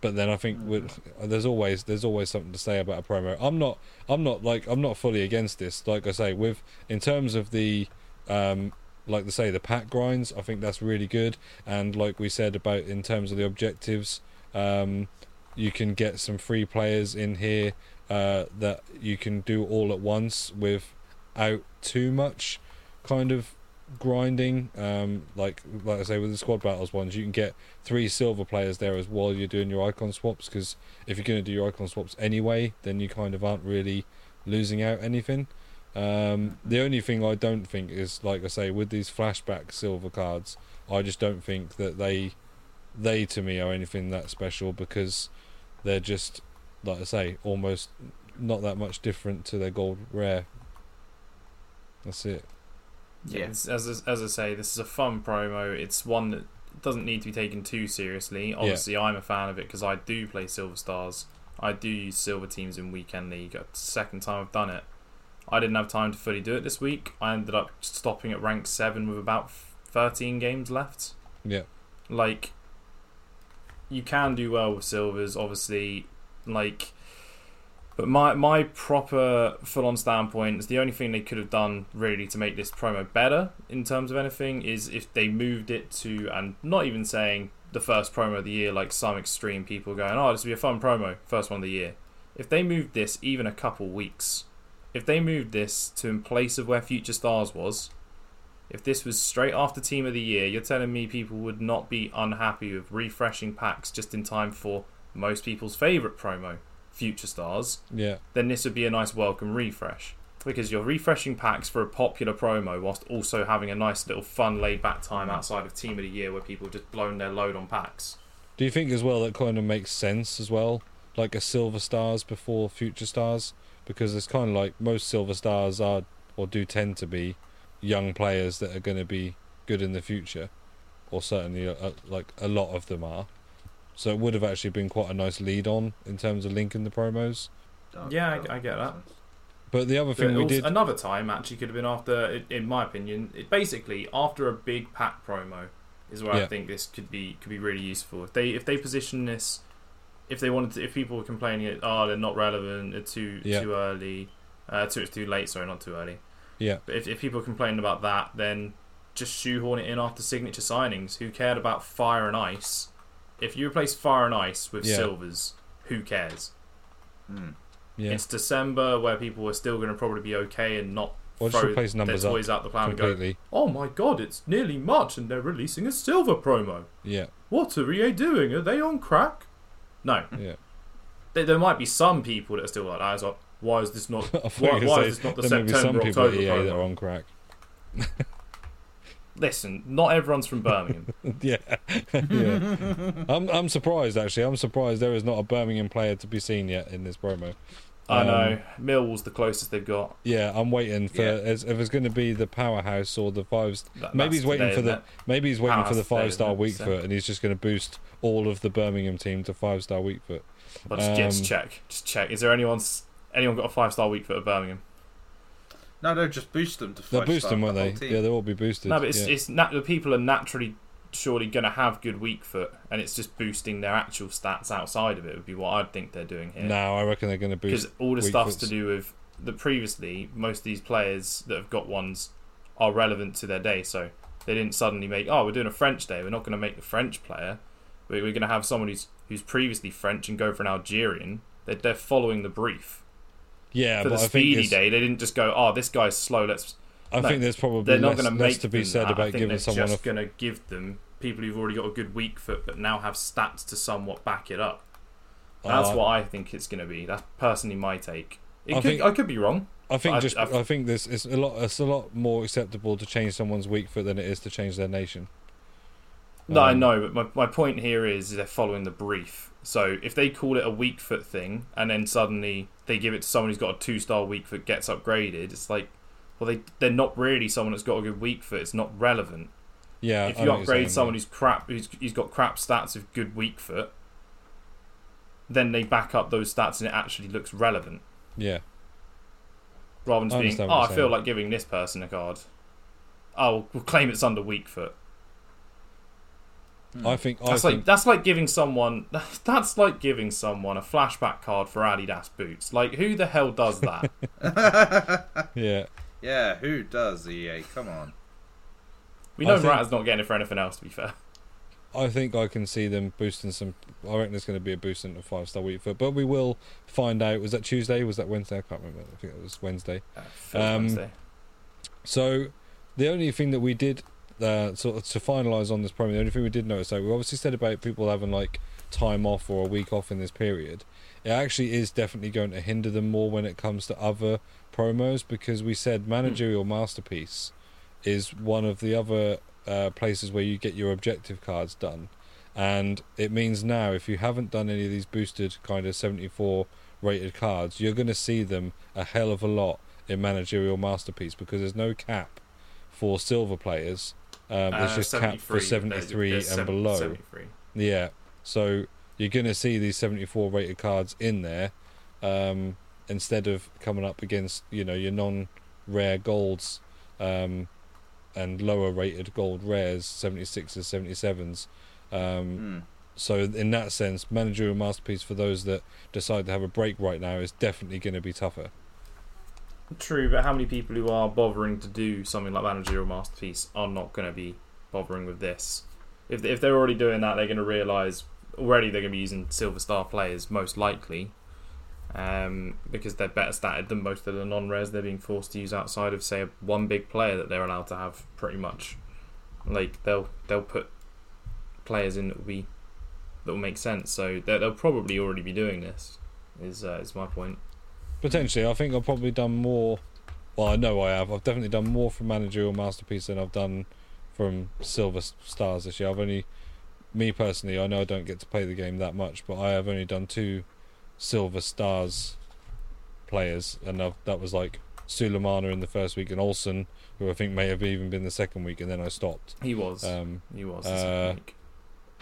But then I think would, there's always there's always something to say about a promo. I'm not I'm not like I'm not fully against this. Like I say, with in terms of the um, like they say the pack grinds, I think that's really good. And like we said about in terms of the objectives, um, you can get some free players in here uh, that you can do all at once with. Out too much kind of grinding, um, like like I say with the squad battles ones, you can get three silver players there as well. You're doing your icon swaps, because if you're going to do your icon swaps anyway, then you kind of aren't really losing out anything. Um, the only thing I don't think is, like I say, with these flashback silver cards, I just don't think that they they to me are anything that special, because they're just, like I say, almost not that much different to their gold rare. That's it. Yeah, as as I say, this is a fun promo. It's one that doesn't need to be taken too seriously. Obviously, yeah. I'm a fan of it because I do play Silver Stars. I do use silver teams in Weekend League. It's the second time I've done it. I didn't have time to fully do it this week. I ended up stopping at rank seven with about thirteen games left. Yeah. Like, you can do well with silvers, obviously. Like... But my, my proper full-on standpoint is the only thing they could have done really to make this promo better in terms of anything is if they moved it to, and not even saying the first promo of the year, like some extreme people going, oh, this will be a fun promo, first one of the year. If they moved this even a couple weeks, if they moved this to in place of where Future Stars was, if this was straight after Team of the Year, you're telling me people would not be unhappy with refreshing packs just in time for most people's favourite promo. Future Stars, yeah. Then this would be a nice welcome refresh, because you're refreshing packs for a popular promo whilst also having a nice little fun laid back time outside of Team of the Year where people have just blown their load on packs. Do you think as well that kind of makes sense as well, like a Silver Stars before Future Stars, because it's kind of like most Silver Stars are or do tend to be young players that are going to be good in the future, or certainly uh, like a lot of them are. So it would have actually been quite a nice lead on in terms of linking the promos. Yeah, I, I get that. But the other thing we did... Another time actually could have been after, in my opinion, it basically after a big pack promo is where yeah. I think this could be could be really useful. If they if they position this, if they wanted to, if people were complaining that oh, they're not relevant, they're too, yeah. too early, uh, too, it's too late, sorry, not too early. Yeah. But if, if people complained about that, then just shoehorn it in after signature signings. Who cared about Fire and Ice? If you replace Fire and Ice with yeah. silvers, who cares? Mm. Yeah. It's December where people are still going to probably be okay and not or throw just their toys out the plan completely. And go, oh my god, it's nearly March and they're releasing a silver promo. Yeah. What are E A doing? Are they on crack? No. Yeah. There, there might be some people that are still like that. It's like, why is this not, why, why is this not the there September, some people October at E A promo? That are on crack. Listen, not everyone's from Birmingham. yeah. yeah. I'm I'm surprised, actually. I'm surprised there is not a Birmingham player to be seen yet in this promo. I um, know. Millwall's the closest they've got. Yeah, I'm waiting for yeah. as, if it's going to be the Powerhouse or the five. That, maybe he's waiting today, for the maybe he's waiting for the five star Weakfoot, and he's just going to boost all of the Birmingham team to five star Weakfoot. But just, um, just check, just check. Is there anyone's anyone got a five star Weakfoot at Birmingham? No, no, just boost them to five star. They'll boost them, won't they? Yeah, they'll all be boosted. No, but it's yeah. it's nat- the people are naturally surely going to have good Weakfoot, and it's just boosting their actual stats outside of it would be what I'd think they're doing here. No, I reckon they're going to boost because all the stuff's to do with the previously most of these players that have got ones are relevant to their day, so they didn't suddenly make oh we're doing a French day, we're not going to make the French player, we're going to have someone who's who's previously French and go for an Algerian. They're, they're following the brief. Yeah, for but the I speedy think day they didn't just go oh this guy's slow let's I no, think there's probably less, not less to be said that. about giving someone. I think they're just going to give them people who've already got a good Weakfoot but now have stats to somewhat back it up. That's uh, what I think it's going to be. That's personally my take. It I, could, think, I could be wrong. I think just I, I, I think this it's a lot it's a lot more acceptable to change someone's Weakfoot than it is to change their nation. Um, no, I know, but my, my point here is they're following the brief. So if they call it a Weakfoot thing and then suddenly they give it to someone who's got a two-star Weakfoot, gets upgraded, it's like, well, they, they're not really someone that's got a good Weakfoot. It's not relevant. Yeah. If you upgrade someone who's crap, who's, who's got crap stats with good Weakfoot, then they back up those stats and it actually looks relevant. Yeah. Rather than just being, oh, I feel like giving this person a card. Oh, we'll claim it's under Weakfoot. I think that's I like think... that's like giving someone that's like giving someone a flashback card for Adidas boots. Like, who the hell does that? yeah. Yeah, who does, E A? Come on. We know think, Rat's not getting it for anything else, to be fair. I think I can see them boosting some... I reckon there's going to be a boost into five-star Weakfoot, but we will find out. Was that Tuesday? Was that Wednesday? I can't remember. I think it was Wednesday. Uh, um, Wednesday. So, the only thing that we did, uh, sort of to finalise on this program, the only thing we did notice, so we obviously said about people having, like, time off or a week off in this period. It actually is definitely going to hinder them more when it comes to other promos, because we said managerial mm. masterpiece is one of the other uh, places where you get your objective cards done, and it means now if you haven't done any of these boosted kind of seventy-four rated cards, you're going to see them a hell of a lot in managerial masterpiece because there's no cap for silver players. Um, uh, it's just cap for seventy-three there's, there's and below. seventy-three. Yeah, so you're going to see these seventy-four rated cards in there. Um, instead of coming up against, you know, your non-rare golds um, and lower rated gold rares, seventy-sixes, seventy-sevens. Um, mm. So in that sense, managerial masterpiece for those that decide to have a break right now is definitely going to be tougher. True, but how many people who are bothering to do something like managerial masterpiece are not going to be bothering with this? If if they're already doing that, they're going to realise already they're going to be using Silver Star players most likely. Um, because they're better statted than most of the non-res they're being forced to use outside of, say, one big player that they're allowed to have pretty much. Like, they'll they'll put players in that will be that will make sense. So they'll probably already be doing this. Is uh, is my point? Potentially, I think I've probably done more. Well, I know I have. I've definitely done more from managerial masterpiece than I've done from Silver Stars this year. I've only, me personally, I know I don't get to play the game that much, but I have only done two Silver Stars players, and I've, that was like Sulemana in the first week and Olsen, who I think may have even been the second week, and then I stopped. He was, um, he was. The uh, week.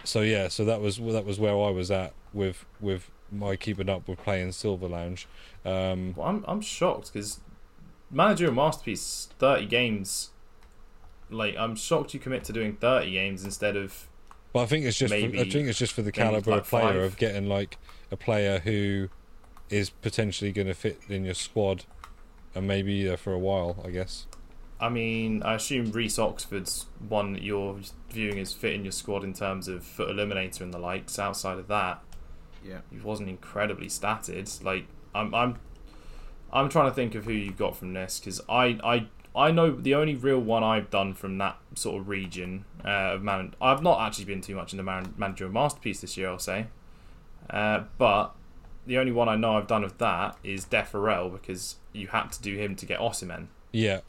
So yeah, so that was that was where I was at with with my keeping up with playing Silver Lounge. Um, well, I'm I'm shocked because managerial masterpiece thirty games. Like, I'm shocked you commit to doing thirty games instead of. But I think it's just maybe, for, I think it's just for the caliber like of player five. Of getting like. A player who is potentially going to fit in your squad and maybe there for a while, I guess. I mean, I assume Reece Oxford's one that you're viewing as fit in your squad in terms of Foot Eliminator and the likes. Outside of that, yeah, he wasn't incredibly statted. Like, I'm, I'm, I'm trying to think of who you've got from this because I, I, I know the only real one I've done from that sort of region uh, of man. I've not actually been too much in the man- managerial masterpiece this year, I'll say. Uh, but the only one I know I've done of that is Deferel because you had to do him to get Osimhen. Yeah,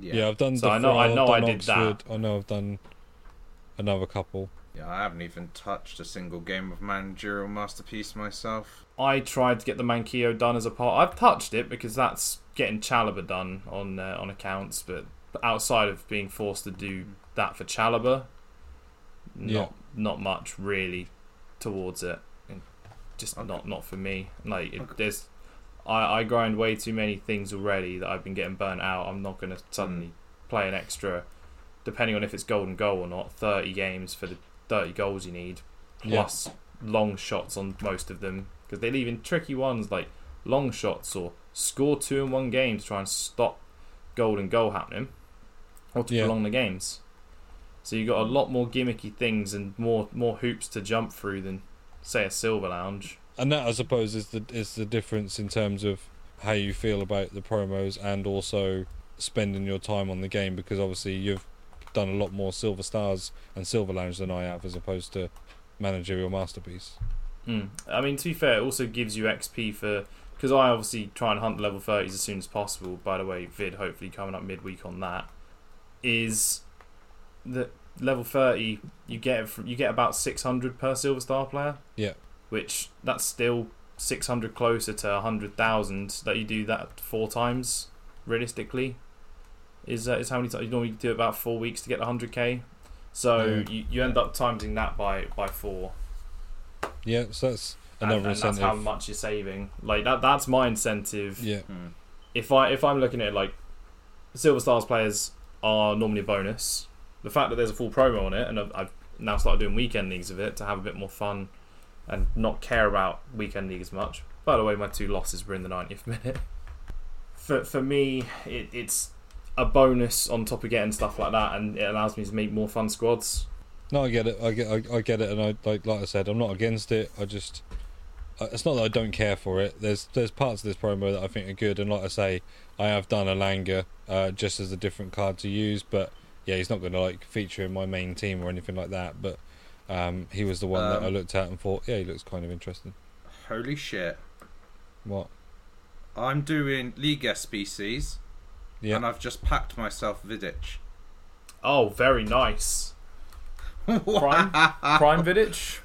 yeah. yeah I've done. So Deferel, I know, I know, I did Oxford, that. I know I've done another couple. Yeah, I haven't even touched a single game of managerial masterpiece myself. I tried to get the Manquillo done as a part. I've touched it because that's getting Chalobah done on uh, on accounts, but outside of being forced to do that for Chalobah, not yeah. not much really towards it. Just okay. not not for me. Like it, okay. there's, I I grind way too many things already that I've been getting burnt out. I'm not going to suddenly mm. play an extra, depending on if it's golden goal or not, thirty games for the thirty goals you need, plus yeah. long shots on most of them, because they leave in tricky ones like long shots or score two in one game to try and stop golden goal happening or to yeah. prolong the games. So you got a lot more gimmicky things and more more hoops to jump through than say a Silver Lounge. And that, I suppose, is the is the difference in terms of how you feel about the promos and also spending your time on the game, because obviously you've done a lot more Silver Stars and Silver Lounge than I have, as opposed to managerial masterpiece. Mm. I mean, to be fair, it also gives you X P for, because I obviously try and hunt level thirties as soon as possible. By the way, vid hopefully coming up midweek on that, is that level thirty you get from, you get about six hundred per Silver Star player. Yeah, which that's still six hundred closer to one hundred thousand that you do that four times realistically. Is uh, is how many times you normally do about four weeks to get the one hundred k. So yeah. you, you end up timesing that by, by four. Yeah, so that's another and, and incentive. That's how much you're saving. Like that that's my incentive. Yeah. Mm. If I if I'm looking at it, like Silver Stars players are normally a bonus. The fact that there's a full promo on it, and I've, I've now started doing weekend leagues of it to have a bit more fun and not care about weekend league as much. By the way, my two losses were in the ninetieth minute. For for me, it, it's a bonus on top of getting stuff like that, and it allows me to make more fun squads. No, I get it. I get. I, I get it, and I like. Like I said, I'm not against it. I just, it's not that I don't care for it. There's there's parts of this promo that I think are good, and like I say, I have done Alanga uh, just as a different card to use. But yeah, he's not going to like feature in my main team or anything like that. But um, he was the one um, that I looked at and thought, yeah, he looks kind of interesting. Holy shit! What? I'm doing Liga Species. Yeah. And I've just packed myself Vidic. Oh, very nice. Prime, Prime Vidic.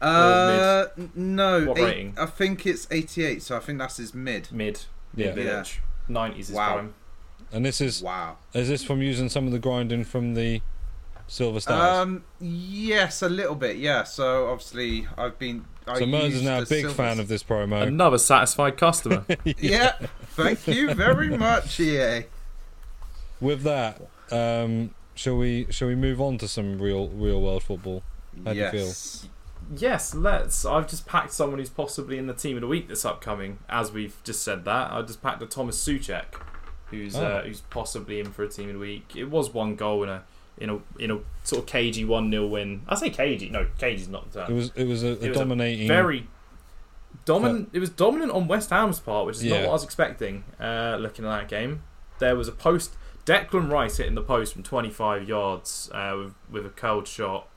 Uh, mid? No. What eight, rating? I think it's eighty-eight, so I think that's his mid. Mid. Yeah. Mid Vidic. Yeah. nineties is wow. Prime. And this is wow. Is this from using some of the grinding from the Silver Stars? Um, yes, a little bit. Yeah. So obviously, I've been. I so Mers is now a big Silver... fan of this promo. Another satisfied customer. yeah. yeah. Thank you very much, E A. With that, um, shall we shall we move on to some real real world football? How yes. do you feel? Yes, let's. I've just packed someone who's possibly in the team of the week this upcoming. As we've just said that, I just packed a Thomas Suchek, who's oh. uh, who's possibly in for a team of the week. It was one goal in a in a in a sort of cagey one nil win. I say cagey. No, cagey's not the term. It was it was a, it a was dominating a very. Domin- it was dominant on West Ham's part, which is yeah. not what I was expecting. Uh, looking at that game, there was a post. Declan Rice hitting the post from twenty-five yards uh, with, with a curled shot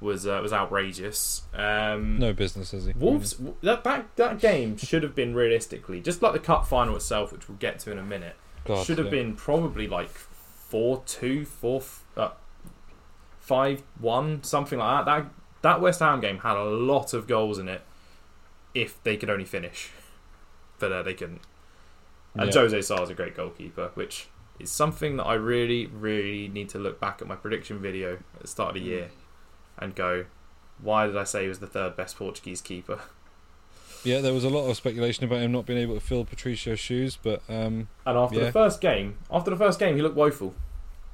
was uh, was outrageous. Um, no business, is he? Wolves that that, that game should have been realistically, just like the cup final itself, which we'll get to in a minute, God, should have yeah. been probably like four two, five one, something like that. That that West Ham game had a lot of goals in it. If they could only finish, but uh, they couldn't. And yeah. Jose Sarr is a great goalkeeper, which is something that I really, really need to look back at my prediction video at the start of the year and go, why did I say he was the third best Portuguese keeper? Yeah, there was a lot of speculation about him not being able to fill Patricio's shoes, but um, and after yeah. the first game, after the first game, he looked woeful,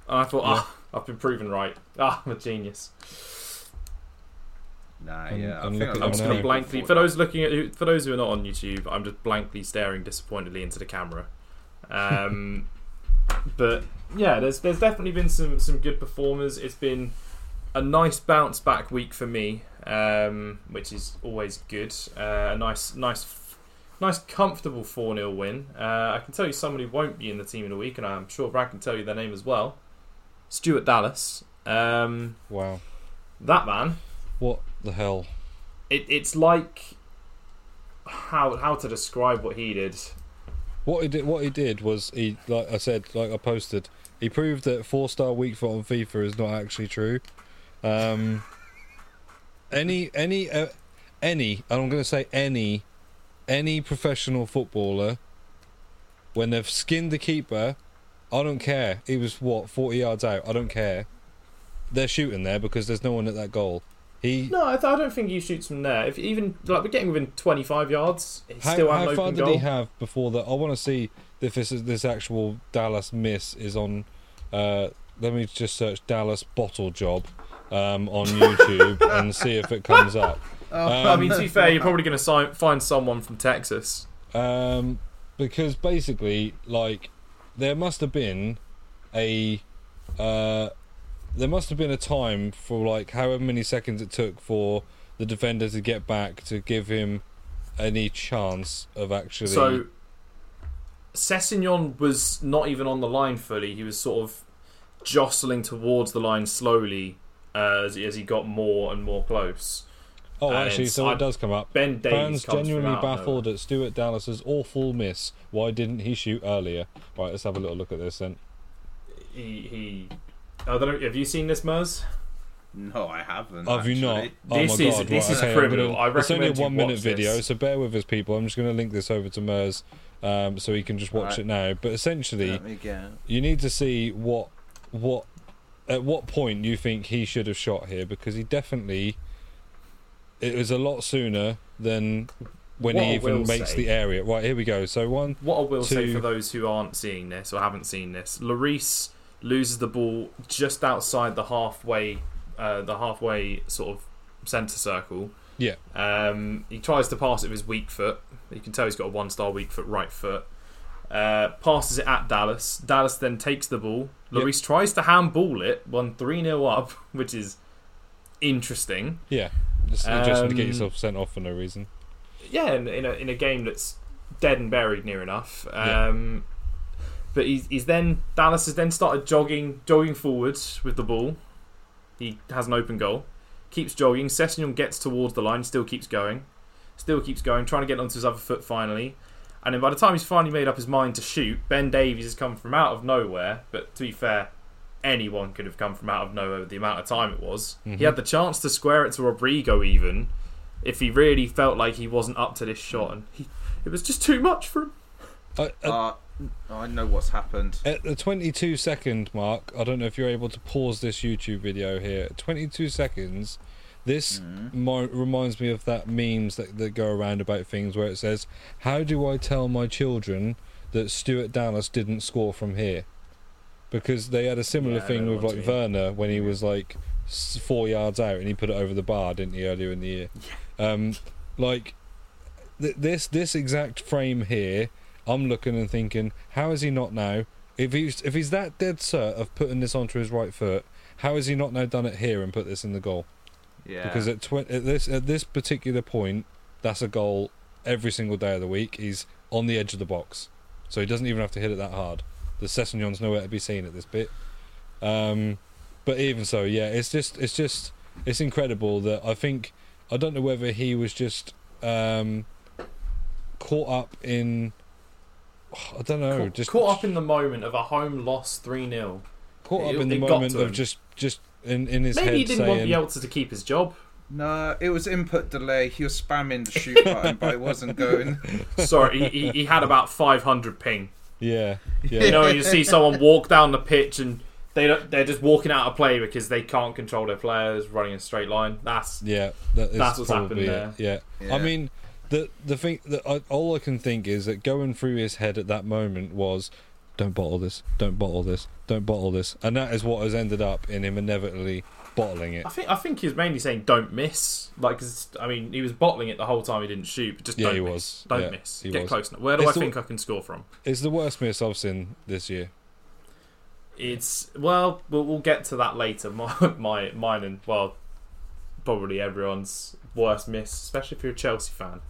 and I thought, ah, yeah. oh, I've been proven right. Ah, oh, I'm a genius. Nah, and, yeah, and I think I'm just going to blankly for those looking at for those who are not on YouTube, I'm just blankly staring disappointedly into the camera. Um, but yeah, there's there's definitely been some some good performers. It's been a nice bounce back week for me, um, which is always good. Uh, a nice nice nice comfortable four nil win. Uh, I can tell you somebody won't be in the team of the week, and I'm sure Brad can tell you their name as well. Stuart Dallas. Um, wow, that man. What the hell? It it's like how how to describe what he did. What he did, what he did was he like I said, like I posted, he proved that four star weak foot on FIFA is not actually true. Um, any any uh, any and I'm going to say any any professional footballer, when they've skinned the keeper, I don't care. He was what forty yards out. I don't care. They're shooting there because there's no one at that goal. He no, I, th- I don't think he shoots from there. If even like we're getting within twenty-five yards, it's how, still an open goal. How far did he have before that? I want to see if this is, this actual Dallas miss is on. Uh, let me just search Dallas bottle job um, on YouTube and see if it comes up. Oh, um, I mean, to be fair, you're probably going to find someone from Texas. Um, because basically, like, there must have been a uh, there must have been a time for like however many seconds it took for the defender to get back to give him any chance of actually. So Sessegnon was not even on the line fully. He was sort of jostling towards the line slowly uh, as, as he got more and more close. Oh, and actually, so it does come up. Ben Fans genuinely baffled at Stuart Dallas's awful miss. Why didn't he shoot earlier? Right, let's have a little look at this then. He, he I don't know, have you seen this, Mers? No, I haven't. Have actually. You not? Oh this my is, God, this right, is okay, criminal. Gonna, I recommend it's only a one-minute video, this. So bear with us, people. I'm just going to link this over to Mers um, so he can just watch right. it now. But essentially, you need to see what what at what point you think he should have shot here, because he definitely. It was a lot sooner than when what he even makes say. The area. Right, here we go. So one, What I will two, say for those who aren't seeing this or haven't seen this, Lloris loses the ball just outside the halfway uh, the halfway sort of centre circle. Yeah. Um, he tries to pass it with his weak foot. You can tell he's got a one-star weak foot, right foot. Uh, passes it at Dallas. Dallas then takes the ball. Lloris yep. tries to handball it, won three nil up, which is interesting. Yeah. Just, just um, to get yourself sent off for no reason. Yeah, in, in a in a game that's dead and buried near enough. Um, yeah. But he's he's then Dallas has then started jogging jogging forwards with the ball. He has an open goal, keeps jogging. Sessegnon gets towards the line, still keeps going, still keeps going, trying to get onto his other foot finally. And then by the time he's finally made up his mind to shoot, Ben Davies has come from out of nowhere. But to be fair. Anyone could have come from out of nowhere with the amount of time it was. Mm-hmm. He had the chance to square it to Rodrigo even if he really felt like he wasn't up to this shot, and he, it was just too much for him. Uh, uh, uh, I know what's happened. At the twenty-two second mark, I don't know if you're able to pause this YouTube video here. At twenty-two seconds, this mm. mi- reminds me of that memes that, that go around about things where it says, how do I tell my children that Stuart Dallas didn't score from here? Because they had a similar yeah, thing with like Werner when he was like four yards out and he put it over the bar, didn't he, earlier in the year? Yeah. Um, like th- this this exact frame here, I'm looking and thinking, how is he not now? If he's if he's that dead cert of putting this onto his right foot, how has he not now done it here and put this in the goal? Yeah. Because at, tw- at this at this particular point, that's a goal every single day of the week. He's on the edge of the box, so he doesn't even have to hit it that hard. The Sessegnon's nowhere to be seen at this bit, um, but even so, yeah, it's just, it's just, it's incredible that I think I don't know whether he was just um, caught up in, I don't know, Ca- just caught up in the moment of a home loss three nil. Caught it, up in the moment of just, just in, in his Maybe head. Maybe he didn't saying, want Bielsa to keep his job. No, it was input delay. He was spamming the shoot button, but it wasn't going. Sorry, he, he, he had about five hundred ping. Yeah, yeah. You know, you see someone walk down the pitch and they don't, they're just walking out of play because they can't control their players running in a straight line. That's yeah, that is that's what's happened it. There. Yeah. yeah, I mean, the the thing that I, all I can think is that going through his head at that moment was, don't bottle this, don't bottle this, don't bottle this, and that is what has ended up in him inevitably bottling it. I think I think he was mainly saying don't miss. Like, cause, I mean, he was bottling it the whole time he didn't shoot. But just yeah, don't he miss. Was. Don't yeah, miss. Get was. Close enough. Where do it's I the, think I can score from? It's the worst miss I've seen this year. It's well, we'll, we'll get to that later. My, my mine and well, probably everyone's worst miss, especially if you're a Chelsea fan.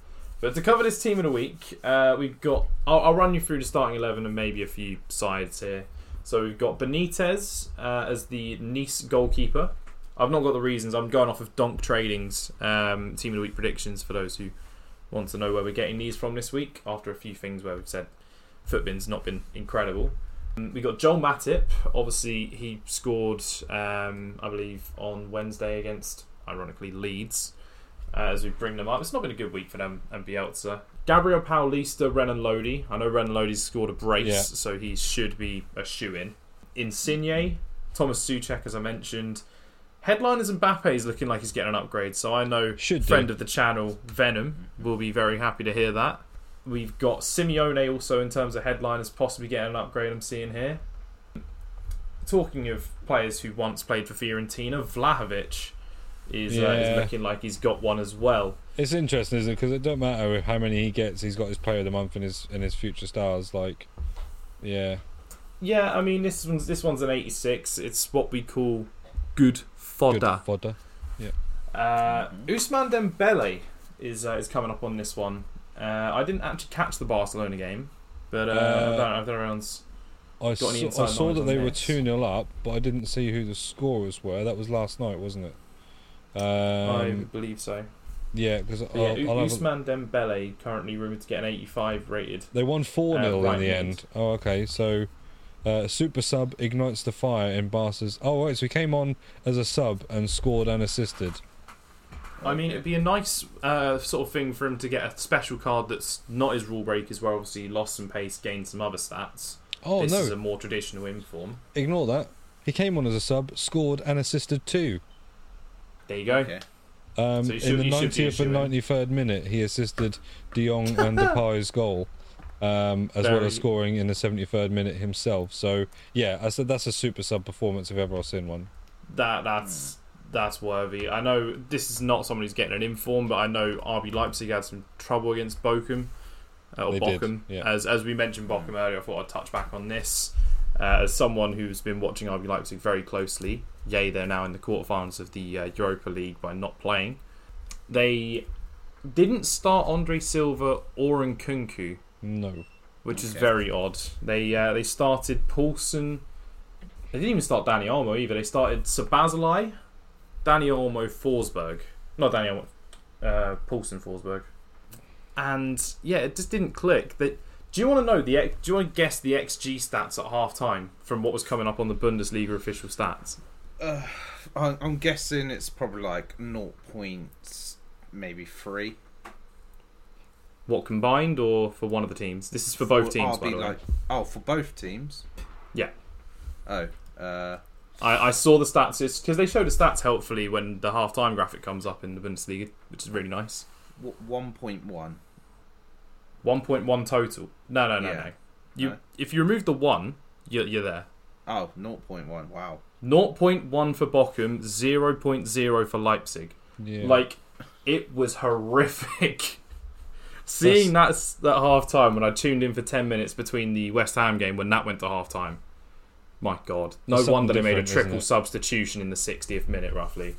But to cover this team in a week, uh, we've got. I'll, I'll run you through the starting eleven and maybe a few sides here. So we've got Benitez uh, as the Nice goalkeeper. I've not got the reasons. I'm going off of Donk Trading's um, Team of the Week predictions for those who want to know where we're getting these from this week after a few things where we've said Footbin's not been incredible. Um, we got Joel Matip. Obviously, he scored, um, I believe, on Wednesday against ironically Leeds, uh, as we bring them up. It's not been a good week for them and Bielsa. Gabriel Paulista, Renan Lodi. I know Renan Lodi's scored a brace, yeah. so he should be a shoe-in. Insigne, Thomas Suchek, as I mentioned. Headliners Mbappe is looking like he's getting an upgrade, so I know should friend do. of the channel, Venom, will be very happy to hear that. We've got Simeone also in terms of headliners possibly getting an upgrade, I'm seeing here. Talking of players who once played for Fiorentina, Vlahovic is, yeah. uh, is looking like he's got one as well. It's interesting, isn't it? Because it don't matter how many he gets, he's got his player of the month and his and his future stars. Like, yeah, yeah. I mean, this one's this one's an eighty-six. It's what we call good fodder. Good fodder. Yeah. Uh, Ousmane Dembele is uh, is coming up on this one. Uh, I didn't actually catch the Barcelona game, but uh, uh, I don't know if everyone's. I saw, I saw that they were two nil up, but I didn't see who the scorers were. That was last night, wasn't it? Um, I believe so. Yeah, because yeah, Ousmane Dembele currently rumoured to get an eighty-five rated. They won four nil uh, right in the end. end. Oh, okay. So, uh, Super Sub ignites the fire in Barca's... Oh, right, so he came on as a sub and scored and assisted. I mean, it'd be a nice uh, sort of thing for him to get a special card that's not his rule break as well. Obviously, he lost some pace, gained some other stats. Oh, this no. is a more traditional inform. Ignore that. He came on as a sub, scored and assisted too. There you go. Okay. Um, so you should, in the ninetieth and ninety-third minute, he assisted De Jong and Depay's goal, um, as Very... well as scoring in the seventy-third minute himself. So yeah, I said that's a super sub performance if ever I've seen one. That that's that's worthy. I know this is not someone who's getting an inform, but I know R B Leipzig had some trouble against Bochum. Uh, or they Bochum, did, yeah. as as we mentioned Bochum earlier, I thought I'd touch back on this. Uh, as someone who's been watching R B Leipzig very closely, yay, they're now in the quarterfinals of the uh, Europa League by not playing. They didn't start Andre Silva or Nkunku, no, which okay. is very odd. They uh, they started Paulson. They didn't even start Dani Olmo either. They started Szoboszlai, Dani Olmo, Forsberg, not Dani Olmo, uh, Paulson, Forsberg. And yeah, it just didn't click. That do you want to know the do you want to guess the X G stats at half time from what was coming up on the Bundesliga official stats? Uh, I'm guessing it's probably like naught points, maybe three. What combined or for one of the teams? This is for both for teams, R B, by the way. Like, oh, for both teams. Yeah. Oh. Uh... I, I saw the stats because they show the stats helpfully when the half time graphic comes up in the Bundesliga, which is really nice. one point one one point one total. No, no, no, yeah. no. You, no. If you remove the one, you're, you're there. Oh, zero point one. Wow. zero point one for Bochum, zero point zero for Leipzig. Yeah. Like, it was horrific. Seeing that's... that at half-time when I tuned in for ten minutes between the West Ham game when that went to half-time. My God. No wonder they made a triple substitution in the sixtieth minute, roughly,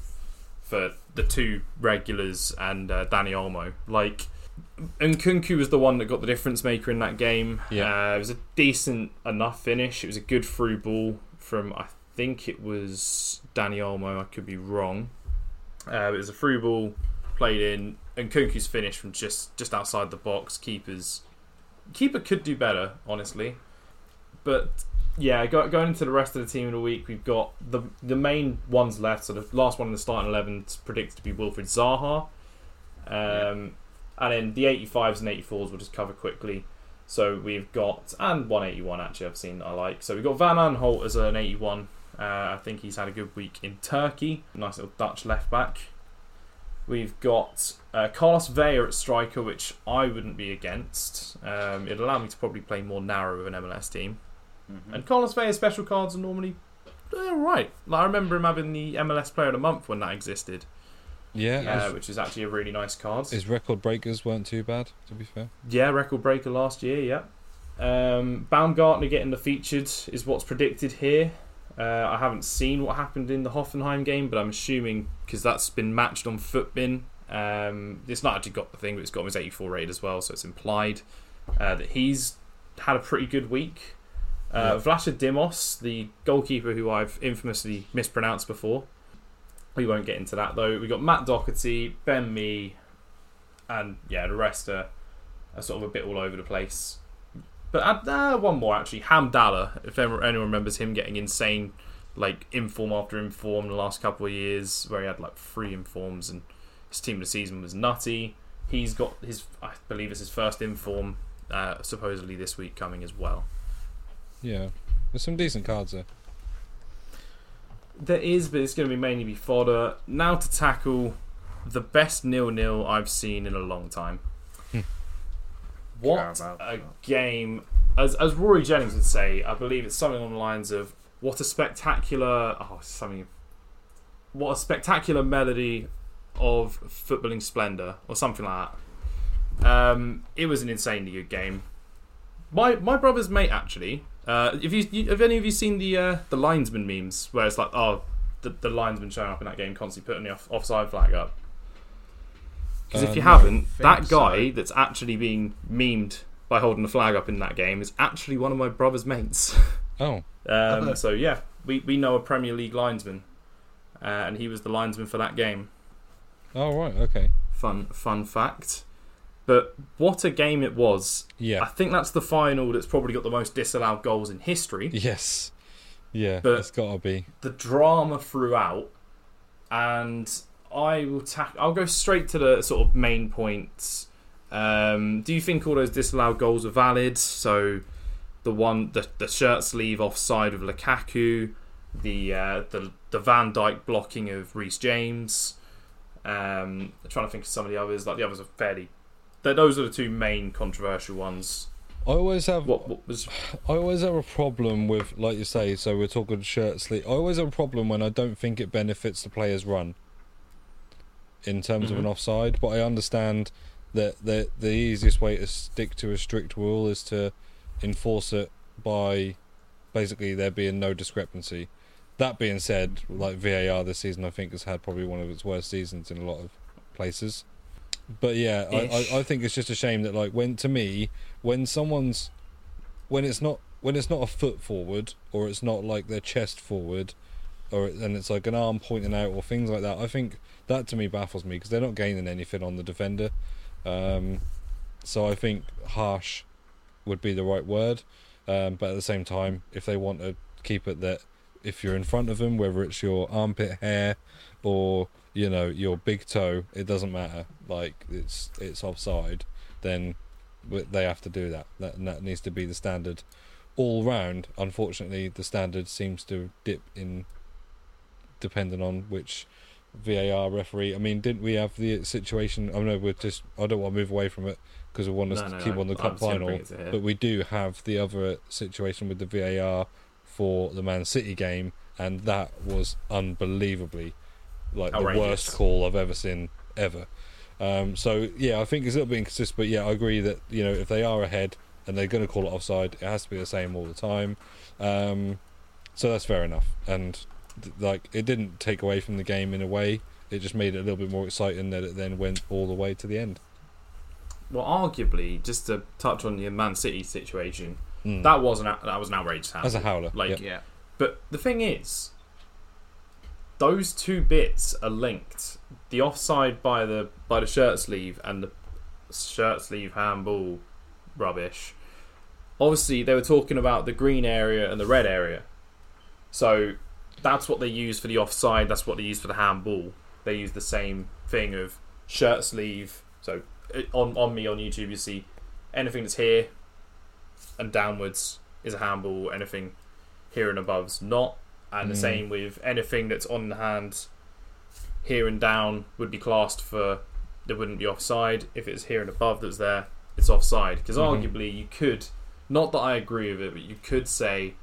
for the two regulars and uh, Dani Olmo. Like... Nkunku was the one that got the difference maker in that game. Yeah. Uh, it was a decent enough finish. It was a good through ball from, I think it was Dani Olmo. I could be wrong. Uh, it was a through ball played in. Nkunku's finish from just, just outside the box. Keepers, keeper could do better, honestly. But yeah, go, going into the rest of the team of the week, we've got the the main ones left. So the last one in the starting eleven is predicted to be Wilfried Zaha. Um. Yeah. And then the eighty-fives and eighty-fours we'll just cover quickly. So we've got, and one eighty-one actually I've seen I like. So we've got Van Aanholt as an eighty-one. Uh, I think he's had a good week in Turkey. Nice little Dutch left back. We've got uh, Carlos Veyas at striker, which I wouldn't be against. Um, it'd allow me to probably play more narrow with an M L S team. Mm-hmm. And Carlos Veyas' special cards are normally all right. Like, I remember him having the M L S Player of the Month when that existed. Yeah, yeah, which is actually a really nice card. His record breakers weren't too bad, to be fair. Yeah, record breaker last year, yeah. Um, Baumgartner getting the featured is what's predicted here. Uh, I haven't seen what happened in the Hoffenheim game, but I'm assuming, because that's been matched on Footbin, um, it's not actually got the thing, but it's got him his eighty-four rated as well, so it's implied uh, that he's had a pretty good week. Uh, yeah. Vlacha Dimos, the goalkeeper who I've infamously mispronounced before, we won't get into that though. We got Matt Doherty, Ben Mee, and yeah, the rest are, are sort of a bit all over the place. But uh, one more actually, Hamdallah. If anyone remembers him getting insane like inform after inform in the last couple of years, where he had like three informs and his team of the season was nutty. He's got his, I believe it's his first inform, uh, supposedly this week coming as well. Yeah, there's some decent cards there. There is, but it's going to be mainly be fodder. Now to tackle the best nil-nil I've seen in a long time. What a game. As as Rory Jennings would say, I believe it's something on the lines of, what a spectacular oh something what a spectacular melody of footballing splendour, or something like that. Um, it was an insanely good game. My my brother's mate, actually, uh, if you, you have any of you seen the uh, the linesman memes where it's like, oh, the, the linesman showing up in that game constantly putting the off, offside flag up? Because um, if you haven't, that guy so. that's actually being memed by holding the flag up in that game is actually one of my brother's mates. Oh. um, so yeah, we, we know a Premier League linesman, uh, and he was the linesman for that game. Oh right, okay. Fun fun fact. But what a game it was. Yeah. I think that's the final that's probably got the most disallowed goals in history. Yes. Yeah, but it's got to be. The drama throughout, and I will tack- I'll go straight to the sort of main points. Um, do you think all those disallowed goals are valid? So the one, the, the shirt sleeve offside of Lukaku, the uh, the the Van Dijk blocking of Reece James. Um, I'm trying to think of some of the others. Like the others are fairly. Those are the two main controversial ones. I always have. What, what was? I always have a problem with, like you say. So we're talking shirt sleeve. I always have a problem when I don't think it benefits the player's run. In terms mm-hmm. of an offside, but I understand that the the easiest way to stick to a strict rule is to enforce it by basically there being no discrepancy. That being said, like V A R this season, I think has had probably one of its worst seasons in a lot of places. But yeah, I, I, I think it's just a shame that, like, when to me, when someone's when it's not when it's not a foot forward, or it's not like their chest forward, or and it's like an arm pointing out or things like that, I think that to me baffles me because they're not gaining anything on the defender. Um, so I think harsh would be the right word, um, but at the same time, if they want to keep it that if you're in front of them, whether it's your armpit hair or, you know, your big toe, it doesn't matter. Like it's it's offside, then they have to do that. That, and that needs to be the standard all round. Unfortunately, the standard seems to dip in depending on which V A R referee. I mean, didn't we have the situation? I know we're just. I don't want to move away from it because we want to no, no, keep no, on the cup final. But we do have the other situation with the V A R for the Man City game, and that was unbelievably like outrageous. The worst call I've ever seen ever. Um, so yeah, I think it's a little bit inconsistent. But yeah, I agree that, you know, if they are ahead and they're going to call it offside, it has to be the same all the time. Um, so that's fair enough. And. Like it didn't take away from the game in a way, it just made it a little bit more exciting that it then went all the way to the end. Well, arguably, just to touch on the Man City situation, mm. that was an that was an outrageous handle. As a howler, like yep. yeah. But the thing is, those two bits are linked: the offside by the by the shirt sleeve and the shirt sleeve handball rubbish. Obviously, they were talking about the green area and the red area, so. That's what they use for the offside. That's what they use for the handball. They use the same thing of shirt sleeve. So on on me on YouTube, you see anything that's here and downwards is a handball. Anything here and above's not. And mm. the same with anything that's on the hand here and down would be classed for there wouldn't be offside. If it's here and above that's there, it's offside. Because mm-hmm. arguably you could, not that I agree with it, but you could say.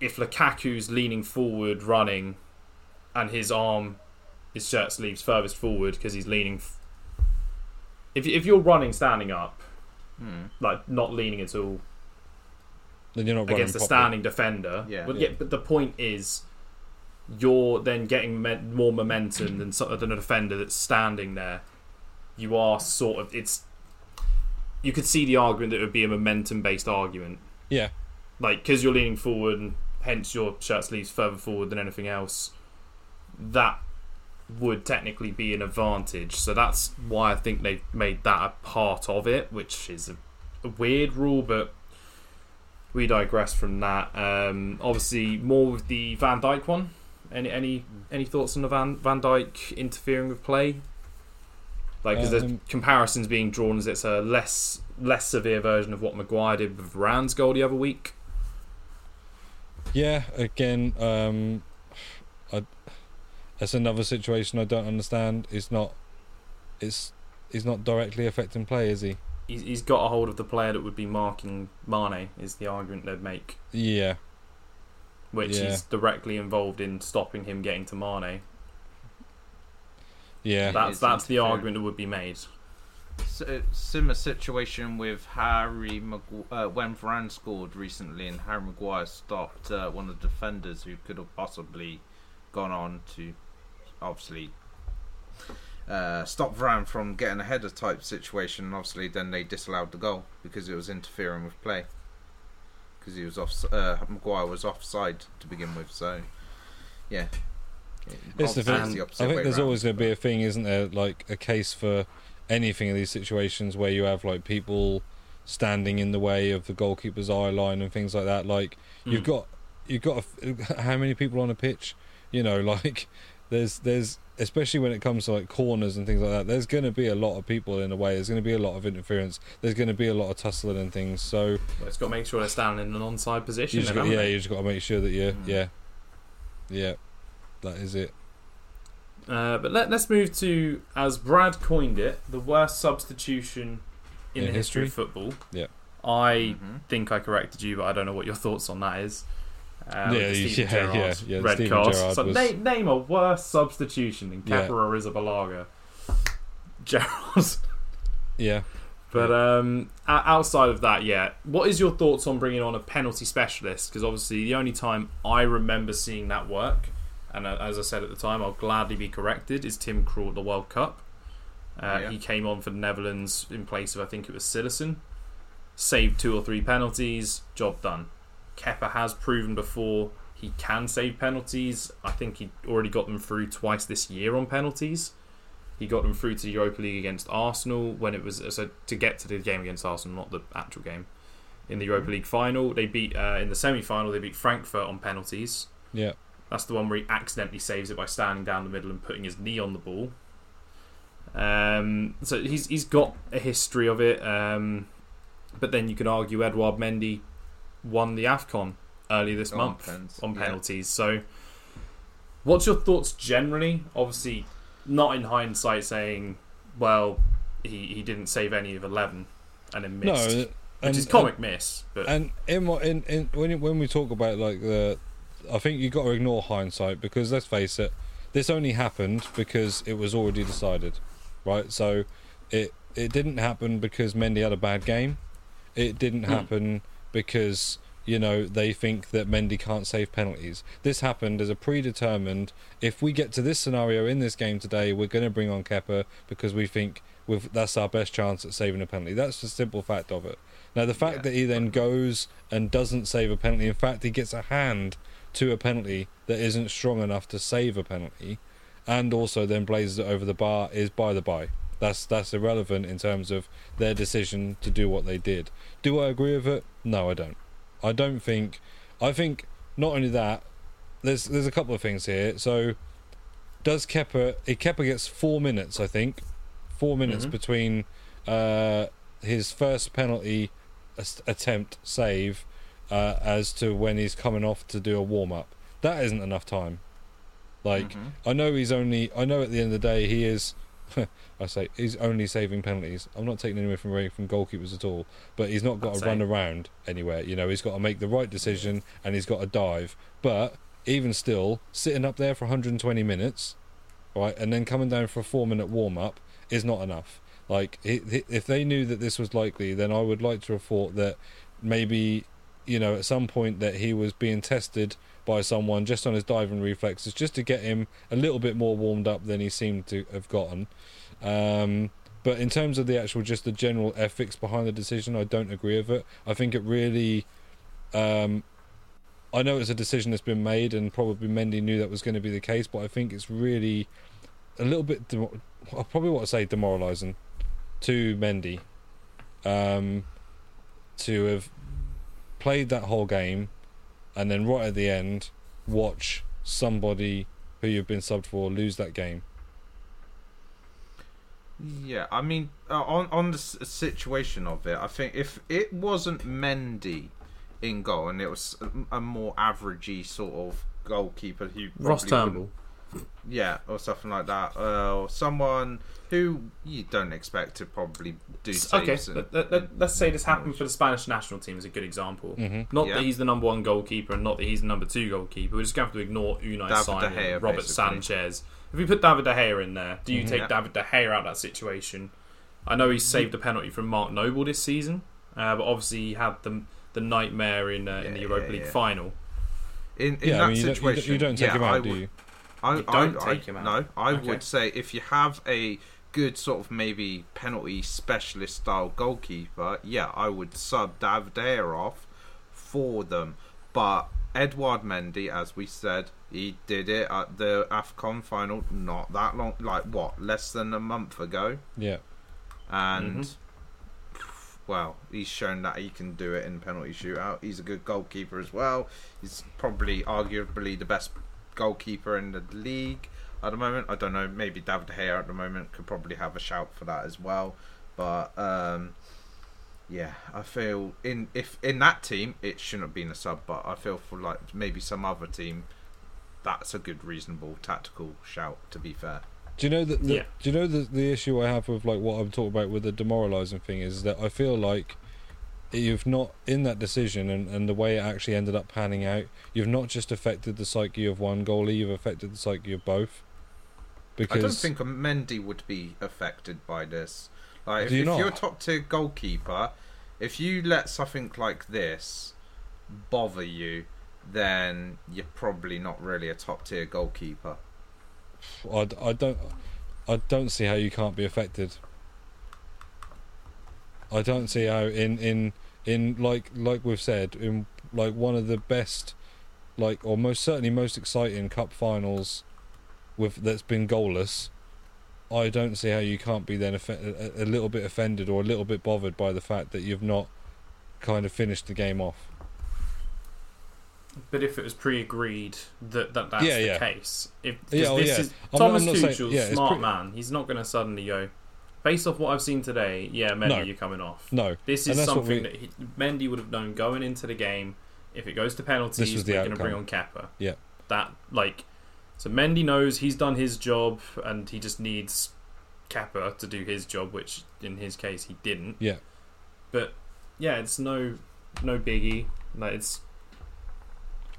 If Lukaku's leaning forward, running, and his arm, his shirt sleeves furthest forward because he's leaning. F- if if you're running, standing up, hmm. like not leaning at all, then you're not against a standing defender. Yeah. But, yeah. yeah. But the point is, you're then getting me- more momentum than than a defender that's standing there. You are sort of it's. You could see the argument that it would be a momentum-based argument. Yeah. Like, because you're leaning forward and hence your shirt sleeves further forward than anything else, that would technically be an advantage. So that's why I think they've made that a part of it, which is a, a weird rule, but we digress from that. Um, obviously, more with the Van Dijk one. Any any any thoughts on the Van Van Dijk interfering with play? Like, because um, there's comparisons being drawn as it's a less less severe version of what Maguire did with Varane's goal the other week. Yeah, again, um, I, that's another situation I don't understand. It's not, it's he's not directly affecting play, is he? He's, he's got a hold of the player that would be marking Mane, is the argument they'd make. Yeah. Which yeah. is directly involved in stopping him getting to Mane. Yeah, that's that's the argument that would be made. So, similar situation with Harry Magu- uh, when Varane scored recently, and Harry Maguire stopped uh, one of the defenders who could have possibly gone on to, obviously, uh, stop Varane from getting a header type situation. And obviously, then they disallowed the goal because it was interfering with play. Because he was off, uh, Maguire was offside to begin with. So, yeah. It's the thing. The I think there's around. always going to be a thing, isn't there? Like a case for anything in these situations where you have like people standing in the way of the goalkeeper's eye line and things like that. Like mm. you've got you've got a, how many people on a pitch? You know, like there's there's especially when it comes to like corners and things like that. There's going to be a lot of people in the way. There's going to be a lot of interference. There's going to be a lot of tussling and things. So well, it's got to make sure they're standing in an onside position. You then, got, yeah, you just got to make sure that yeah, mm. yeah, yeah. That is it. Uh, but let, let's move to, as Brad coined it, the worst substitution in, in the history? history of football. Yeah, I mm-hmm. think I corrected you, but I don't know what your thoughts on that is. Uh, yeah, yeah, Gerrard, yeah, yeah, red Steven card. So was... name, name a worse substitution than Kepa yeah. or Arrizabalaga. Gerrard. Yeah. But um, outside of that, yeah, what is your thoughts on bringing on a penalty specialist? Because obviously the only time I remember seeing that work, and as I said at the time, I'll gladly be corrected, is Tim Krul at the World Cup. Uh, oh, yeah. He came on for the Netherlands in place of, I think it was Sillerson. Saved two or three penalties, job done. Kepa has proven before he can save penalties. I think he already got them through twice this year on penalties. He got them through to the Europa League against Arsenal when it was so to get to the game against Arsenal, not the actual game. In the Europa mm-hmm. League final, they beat uh, in the semi-final they beat Frankfurt on penalties. Yeah. That's the one where he accidentally saves it by standing down the middle and putting his knee on the ball. Um, so he's he's got a history of it. Um, but then you can argue Edouard Mendy won the AFCON early this oh, month depends. on penalties. Yeah. So what's your thoughts generally? Obviously, not in hindsight saying, well, he, he didn't save any of eleven and then missed. No, and, which is comic and, miss. But. And in, in, in, when, when we talk about like the... I think you've got to ignore hindsight because, let's face it, this only happened because it was already decided, right? So it it didn't happen because Mendy had a bad game. It didn't happen mm. because, you know, they think that Mendy can't save penalties. This happened as a predetermined, if we get to this scenario in this game today, we're going to bring on Kepa because we think we've, that's our best chance at saving a penalty. That's the simple fact of it. Now, the fact yeah. that he then goes and doesn't save a penalty, in fact, he gets a hand to a penalty that isn't strong enough to save a penalty, and also then blazes it over the bar, is by the by. That's that's irrelevant in terms of their decision to do what they did. Do I agree with it? No, I don't. I don't think. I think not only that. There's there's a couple of things here. So does Kepa? If Kepa gets four minutes, I think, four minutes mm-hmm. between uh, his first penalty attempt save. Uh, as to when he's coming off to do a warm-up. That isn't enough time. Like, mm-hmm. I know he's only... I know at the end of the day he is... I say, he's only saving penalties. I'm not taking anything from, from goalkeepers at all. But he's not got That's to same. run around anywhere. You know, he's got to make the right decision and he's got to dive. But even still, sitting up there for one hundred twenty minutes, right, and then coming down for a four-minute warm-up is not enough. Like, if they knew that this was likely, then I would like to have thought that maybe... you know, at some point that he was being tested by someone just on his diving reflexes, just to get him a little bit more warmed up than he seemed to have gotten. Um, but in terms of the actual, just the general ethics behind the decision, I don't agree with it. I think it really... Um, I know it's a decision that's been made and probably Mendy knew that was going to be the case, but I think it's really a little bit... De- I probably want to say demoralising to Mendy um, to have... played that whole game, and then right at the end, watch somebody who you've been subbed for lose that game. Yeah, I mean, uh, on on the situation of it, I think if it wasn't Mendy in goal and it was a, a more averagey sort of goalkeeper who Ross Turnbull, yeah, or something like that, uh, or someone who you don't expect to probably do. Okay, saves let, let, let, let's say this happened for the Spanish national team is a good example. Mm-hmm. Not yeah. that he's the number one goalkeeper and not that he's the number two goalkeeper. We're just going to have to ignore Unai Simon, Robert basically. Sanchez. If we put David De Gea in there, do you take yeah. David De Gea out of that situation? I know he saved a penalty from Mark Noble this season, uh, but obviously he had the the nightmare in uh, yeah, in the Europa yeah, League yeah. final. In, in yeah, that I mean, situation, you don't, you don't take yeah, him out, I do you? I, you don't I, take I, him out. No, I okay. would say if you have a good sort of maybe penalty specialist style goalkeeper, yeah, I would sub David De Gea off for them, but Edouard Mendy, as we said, he did it at the AFCON final not that long, like what, less than a month ago? Yeah. And, mm-hmm. well, he's shown that he can do it in penalty shootout. He's a good goalkeeper as well. He's probably arguably the best goalkeeper in the league at the moment. I don't know, maybe David De Gea at the moment could probably have a shout for that as well. But, um... yeah, I feel in if in that team it shouldn't have been a sub, but I feel for like maybe some other team, that's a good reasonable tactical shout. To be fair, do you know that? Yeah. Do you know the the issue I have with like what I'm talking about with the demoralising thing is that I feel like you've not in that decision and, and the way it actually ended up panning out, you've not just affected the psyche of one goalie, you've affected the psyche of both. Because I don't think a Mendy would be affected by this. Like if, you if you're a top tier goalkeeper, if you let something like this bother you, then you're probably not really a top tier goalkeeper. I, I don't, I don't see how you can't be affected. I don't see how in, in in like like we've said in like one of the best, like or most certainly most exciting cup finals, with that's been goalless. I don't see how you can't be then a little bit offended or a little bit bothered by the fact that you've not kind of finished the game off. But if it was pre-agreed that, that that's yeah, the yeah. case, if yeah, oh, this yeah. is I'm Thomas not, Tuchel's saying, yeah, smart pre- man, he's not going to suddenly go. Based off what I've seen today, yeah, Mendy, no. you're coming off. No, this is something we... that he, Mendy would have known going into the game. If it goes to penalties, we're going to bring on Kepa. Yeah, that like. So Mendy knows he's done his job and he just needs Kepa to do his job, which in his case he didn't. Yeah. But yeah, it's no no biggie. Like it's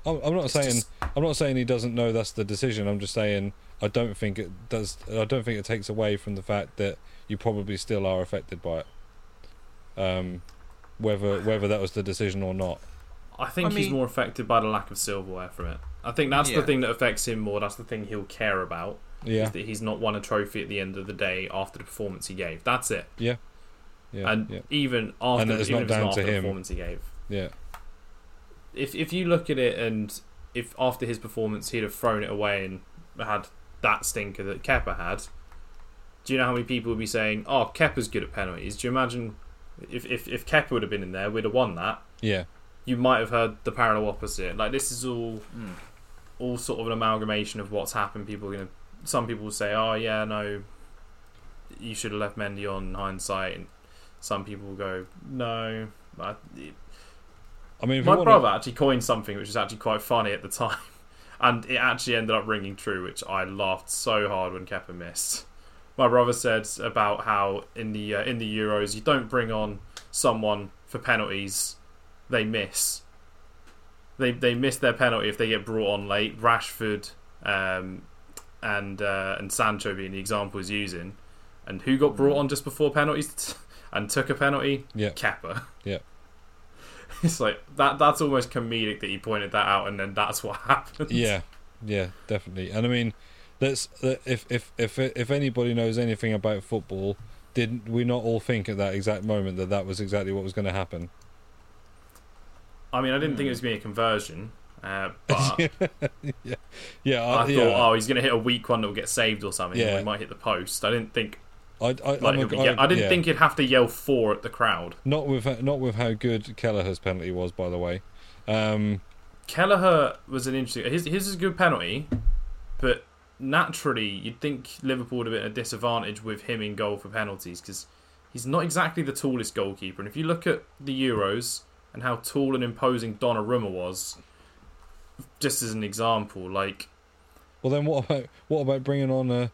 I'm, I'm not it's saying just... I'm not saying he doesn't know that's the decision. I'm just saying I don't think it does I don't think it takes away from the fact that you probably still are affected by it. Um whether whether that was the decision or not. I think I mean... he's more affected by the lack of silverware from it. I think that's yeah. the thing that affects him more. That's the thing he'll care about. Yeah. Is that he's not won a trophy at the end of the day after the performance he gave. That's it. Yeah. yeah and yeah. even after, and it's even not if down it's not to after him. the performance he gave. Yeah. If if you look at it and if after his performance he'd have thrown it away and had that stinker that Kepa had, do you know how many people would be saying, oh, Kepa's good at penalties? Do you imagine if, if, if Kepa would have been in there, we'd have won that? Yeah. You might have heard the parallel opposite. Like, this is all... Mm. all sort of an amalgamation of what's happened. People are going to, some people will say, oh yeah, no, you should have left Mendy on in hindsight, and some people will go, no. I, I mean, my brother to... actually coined something which was actually quite funny at the time, and it actually ended up ringing true, which I laughed so hard when Kepa missed. My brother said about how in the uh, in the Euros you don't bring on someone for penalties, they miss. They they miss their penalty if they get brought on late. Rashford um, and uh, and Sancho being the example he's using. And who got brought on just before penalties t- and took a penalty? Yeah. Kepa. Yeah. It's like, that. that's almost comedic that he pointed that out and then that's what happened. Yeah, yeah, definitely. And I mean, let's if if if if anybody knows anything about football, didn't we not all think at that exact moment that that was exactly what was going to happen? I mean, I didn't think it was going to be a conversion, uh, but yeah. Yeah, I, I thought, yeah. oh, he's going to hit a weak one that will get saved or something. Yeah. Or he might hit the post. I didn't think I, I, like, I'm a, yeah, I, I didn't yeah. think you'd have to yell four at the crowd. Not with not with how good Kelleher's penalty was, by the way. Um, Kelleher was an interesting. His his is a good penalty, but naturally you'd think Liverpool would have been at a disadvantage with him in goal for penalties because he's not exactly the tallest goalkeeper. And if you look at the Euros and how tall and imposing Donnarumma was, just as an example, like. Well, then what about what about bringing on a?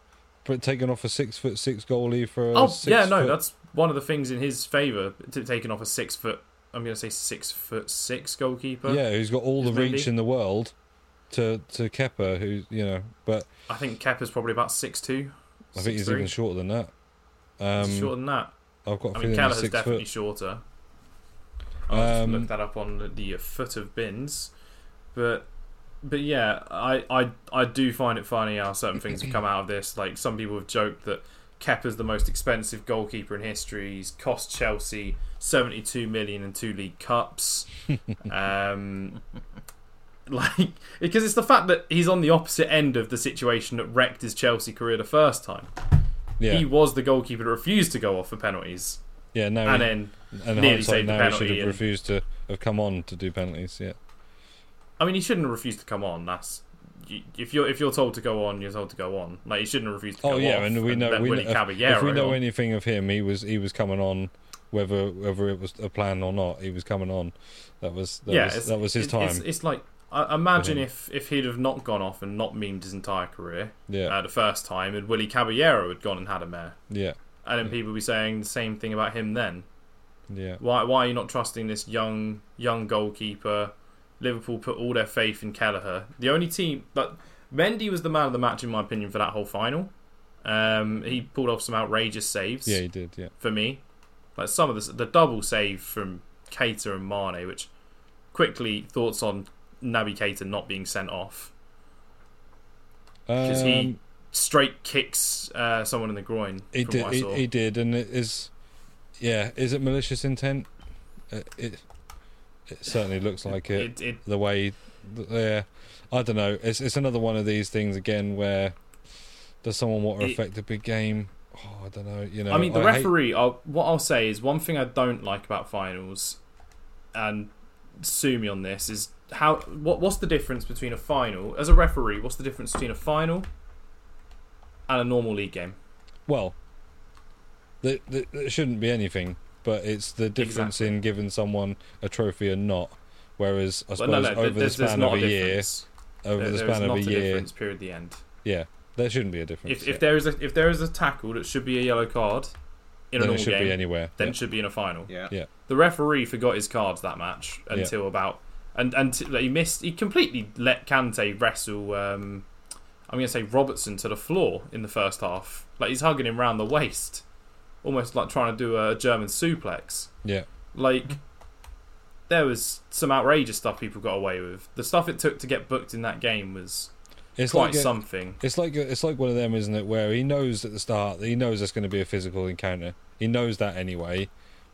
Taking off a six foot six goalie for a oh six yeah no foot... that's one of the things in his favour, taking off a six foot I'm going to say six foot six goalkeeper yeah who's got all the maybe. reach in the world to to Kepa, who you know, but I think Kepa's probably about six two. I think he's three. Even shorter than that. Um, he's shorter than that. I've got. A I mean, Kelleher's definitely foot. Shorter. I'll um, just look that up on the foot of bins, but. But yeah, I, I I do find it funny how certain things have come out of this. Like, some people have joked that Kepa's the most expensive goalkeeper in history. He's cost Chelsea seventy-two million in two League Cups. um, like because it's the fact that he's on the opposite end of the situation that wrecked his Chelsea career the first time. Yeah. He was the goalkeeper that refused to go off for penalties. Yeah, now and he, then and nearly saved now the penalty. He should have and, refused to have come on to do penalties. Yeah. I mean, he shouldn't have refused to come on. That's if you're if you're told to go on, you're told to go on. Like, he shouldn't have refused to. Oh, go yeah, off and we know and we know, if we know anything of him, he was he was coming on, whether whether it was a plan or not. He was coming on. That was that yeah, was that was his time. It's, it's like I imagine if, if he'd have not gone off and not memed his entire career. Yeah. Uh, the first time, and Willy Caballero had gone and had a mare. Yeah. And then people would be saying the same thing about him then. Yeah. Why why are you not trusting this young young goalkeeper? Liverpool put all their faith in Kelleher. The only team... But Mendy was the man of the match, in my opinion, for that whole final. Um, he pulled off some outrageous saves. Yeah, he did, yeah. For me. Like, some of the, the double save from Keita and Mane, which... Quickly, thoughts on Naby Keita not being sent off. Because um, he straight kicks uh, someone in the groin. He from did, what I saw. He, he did, and it is... Yeah, is it malicious intent? Uh, it... It certainly looks like it. it, it the way, yeah, I don't know. It's it's another one of these things again where does someone want to it, affect a big game? Oh, I don't know. You know, I mean, the I referee. Hate... I'll, what I'll say is one thing I don't like about finals, and sue me on this, is how what what's the difference between a final as a referee? What's the difference between a final and a normal league game? Well, there, there, there shouldn't be anything. But it's the difference exactly. in giving someone a trophy and not. Whereas I suppose well, no, no, over the span of a, a year, over there, the span of a, a year, difference period. The end. Yeah, there shouldn't be a difference. If, yeah. if there is a if there is a tackle that should be a yellow card in then a normal it should game, be anywhere. Then yeah. it should be in a final. Yeah. yeah. The referee forgot his cards that match until yeah. about and and he missed. He completely let Kante wrestle. Um, I'm going to say Robertson to the floor in the first half. Like, he's hugging him round the waist. Almost like trying to do a German suplex. Yeah. Like, there was some outrageous stuff people got away with. The stuff it took to get booked in that game was it's quite like a, something. It's like it's like one of them, isn't it, where he knows at the start that he knows there's going to be a physical encounter. He knows that anyway,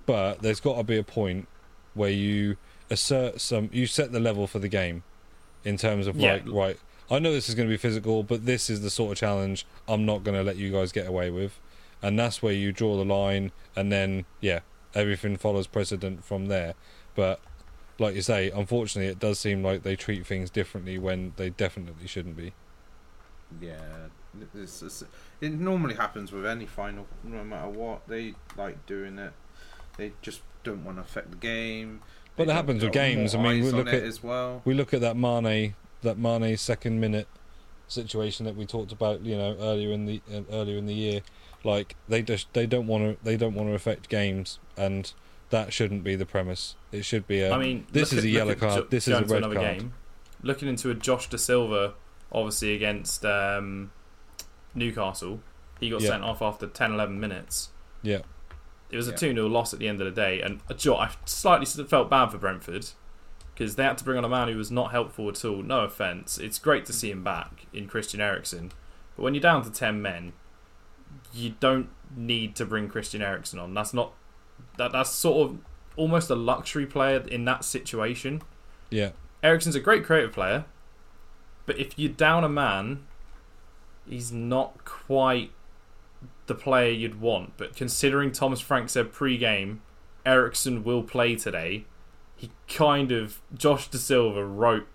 but there's got to be a point where you assert some, you set the level for the game in terms of yeah. like, right, I know this is going to be physical, but this is the sort of challenge I'm not going to let you guys get away with. And that's where you draw the line, and then yeah, everything follows precedent from there. But like you say, unfortunately, it does seem like they treat things differently when they definitely shouldn't be. Yeah, it's, it's, it normally happens with any final, no matter what. They like doing it. They just don't want to affect the game. But it happens with games. I mean, we look at as well. We look at that Mane, that Mane second minute situation that we talked about, you know, earlier in the uh, earlier in the year. Like, they just they don't want to they don't want to affect games, and that shouldn't be the premise. It should be a. I mean, this is a yellow card. This is a red card. Looking into a Josh Da Silva, obviously against um, Newcastle, he got yeah. sent off after ten, eleven minutes. Yeah, it was a two yeah. nil loss at the end of the day, and I slightly felt bad for Brentford because they had to bring on a man who was not helpful at all. No offence, it's great to see him back in Christian Eriksen, but when you're down to ten men. You don't need to bring Christian Eriksen on. That's not that. That's sort of almost a luxury player in that situation. Yeah, Eriksen's a great creative player, but if you're down a man, he's not quite the player you'd want, but considering Thomas Frank said pre-game Eriksen will play today, he kind of, Josh Da Silva wrote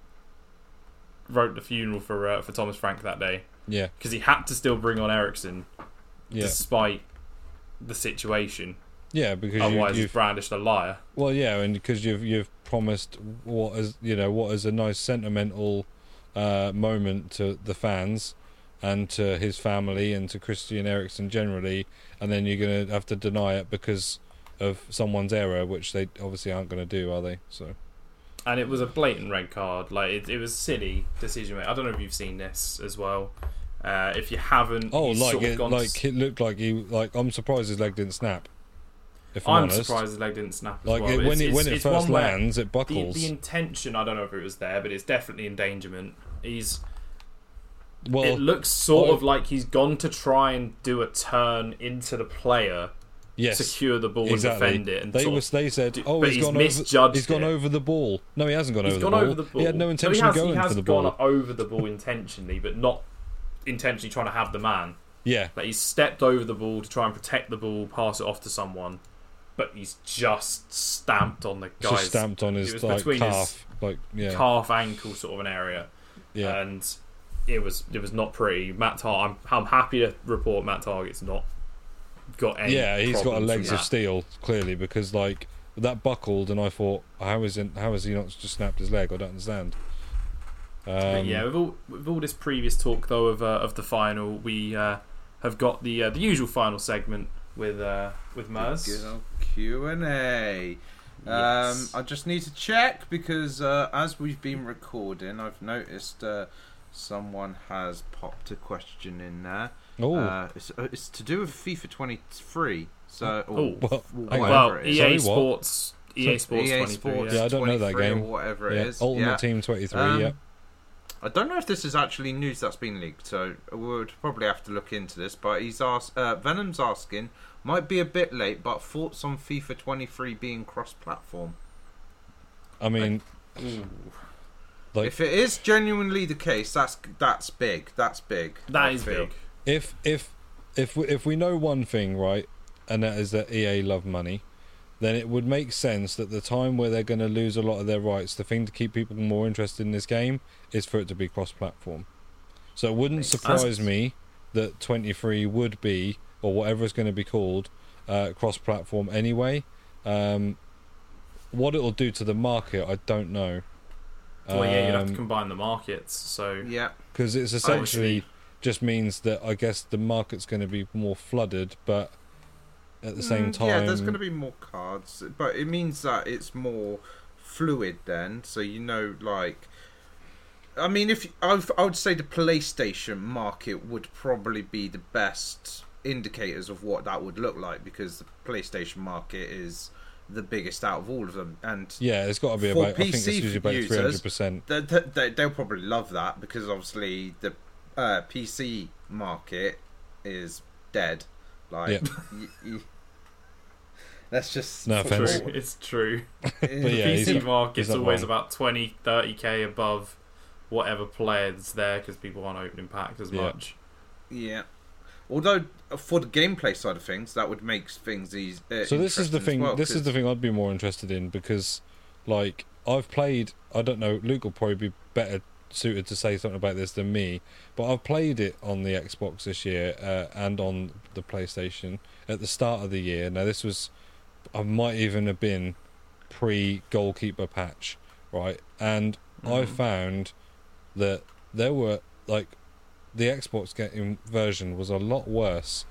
wrote the funeral for uh, for Thomas Frank that day. Yeah. Because he had to still bring on Eriksen yeah. despite the situation. Yeah, because otherwise you, you've brandished a liar. Well, yeah, and because you've you've promised what is you know what is a nice sentimental uh, moment to the fans and to his family and to Christian Eriksen generally, and then you're going to have to deny it because of someone's error, which they obviously aren't going to do, are they? So. And it was a blatant red card. Like it, it was a silly decision. I don't know if you've seen this as well. Uh, if you haven't, oh, like sort of it, gone like s- it looked like he like I'm surprised his leg didn't snap. If I'm, I'm surprised his leg didn't snap as like well. It, when, it's, it, when it's, it first lands, it buckles. The, the intention, I don't know if it was there, but it's definitely endangerment. He's. Well, it looks sort well, of like he's gone to try and do a turn into the player, yes, secure the ball exactly. and defend it. And they, was, they said, do, oh, he's, he's gone, over, he's gone over the ball. No, he hasn't gone, he's over, gone the over the ball. He had no intention no, he has, of going for the ball. He has gone over the ball intentionally, but not intentionally trying to have the man. Yeah. Like he's stepped over the ball to try and protect the ball, pass it off to someone. But he's just stamped on the guy's... Just stamped on his, like, calf. His like, yeah. calf, ankle sort of an area. Yeah. And it was it was not pretty. Matt Tar- I'm, I'm happy to report Matt Target's not got any Yeah, he's got a legs of steel, clearly, because, like, that buckled, and I thought, how is it, how has he not just snapped his leg? I don't understand. Um, but yeah, with all, with all this previous talk, though, of uh, of the final, we uh, have got the uh, the usual final segment with uh, with Mers. Q and A. Um, yes. I just need to check because uh, as we've been recording, I've noticed uh, someone has popped a question in there. Oh, uh, it's, it's to do with FIFA twenty-three. So, oh, well, well it is. E A Sports, E A Sports, E A Sports. Yeah, I don't know that game. Or whatever it yeah. is, Ultimate yeah. Team twenty-three. Um, yeah. I don't know if this is actually news that's been leaked, so we'd probably have to look into this. But he's asked, uh, Venom's asking, might be a bit late, but thoughts on FIFA twenty-three being cross-platform? I mean, like, like, if it is genuinely the case, that's that's big. That's big. That I is feel. big. If if if we, if we know one thing, right, and that is that E A love money, then it would make sense that the time where they're going to lose a lot of their rights, the thing to keep people more interested in this game is for it to be cross-platform. So it wouldn't surprise me that twenty-three would be, or whatever it's going to be called, uh, cross-platform anyway. Um, what it'll do to the market, I don't know. Well, um, yeah, you'd have to combine the markets, so... Yeah. Because it's essentially Obviously. just means that, I guess, the market's going to be more flooded, but at the same mm, time... Yeah, there's going to be more cards, but it means that it's more fluid then, so you know, like... I mean, if I've, I would say the PlayStation market would probably be the best... indicators of what that would look like, because the PlayStation market is the biggest out of all of them, and yeah, it's got to be about. P C I think it's usually about three hundred percent. They'll probably love that because obviously the uh, P C market is dead. Like, yeah. y- y- that's just no offense. True. It's true. But the yeah, P C market's always wrong. About twenty, thirty k above whatever players there because people aren't opening packs as yeah. much. Yeah. Although for the gameplay side of things, that would make things easy. Uh, so this is the thing. Well, this is the thing I'd be more interested in because, like, I've played. I don't know. Luke will probably be better suited to say something about this than me. But I've played it on the Xbox this year uh, and on the PlayStation at the start of the year. Now this was, I might even have been pre-goalkeeper patch, right? And mm-hmm. I found that there were like. The Xbox game version was a lot worse,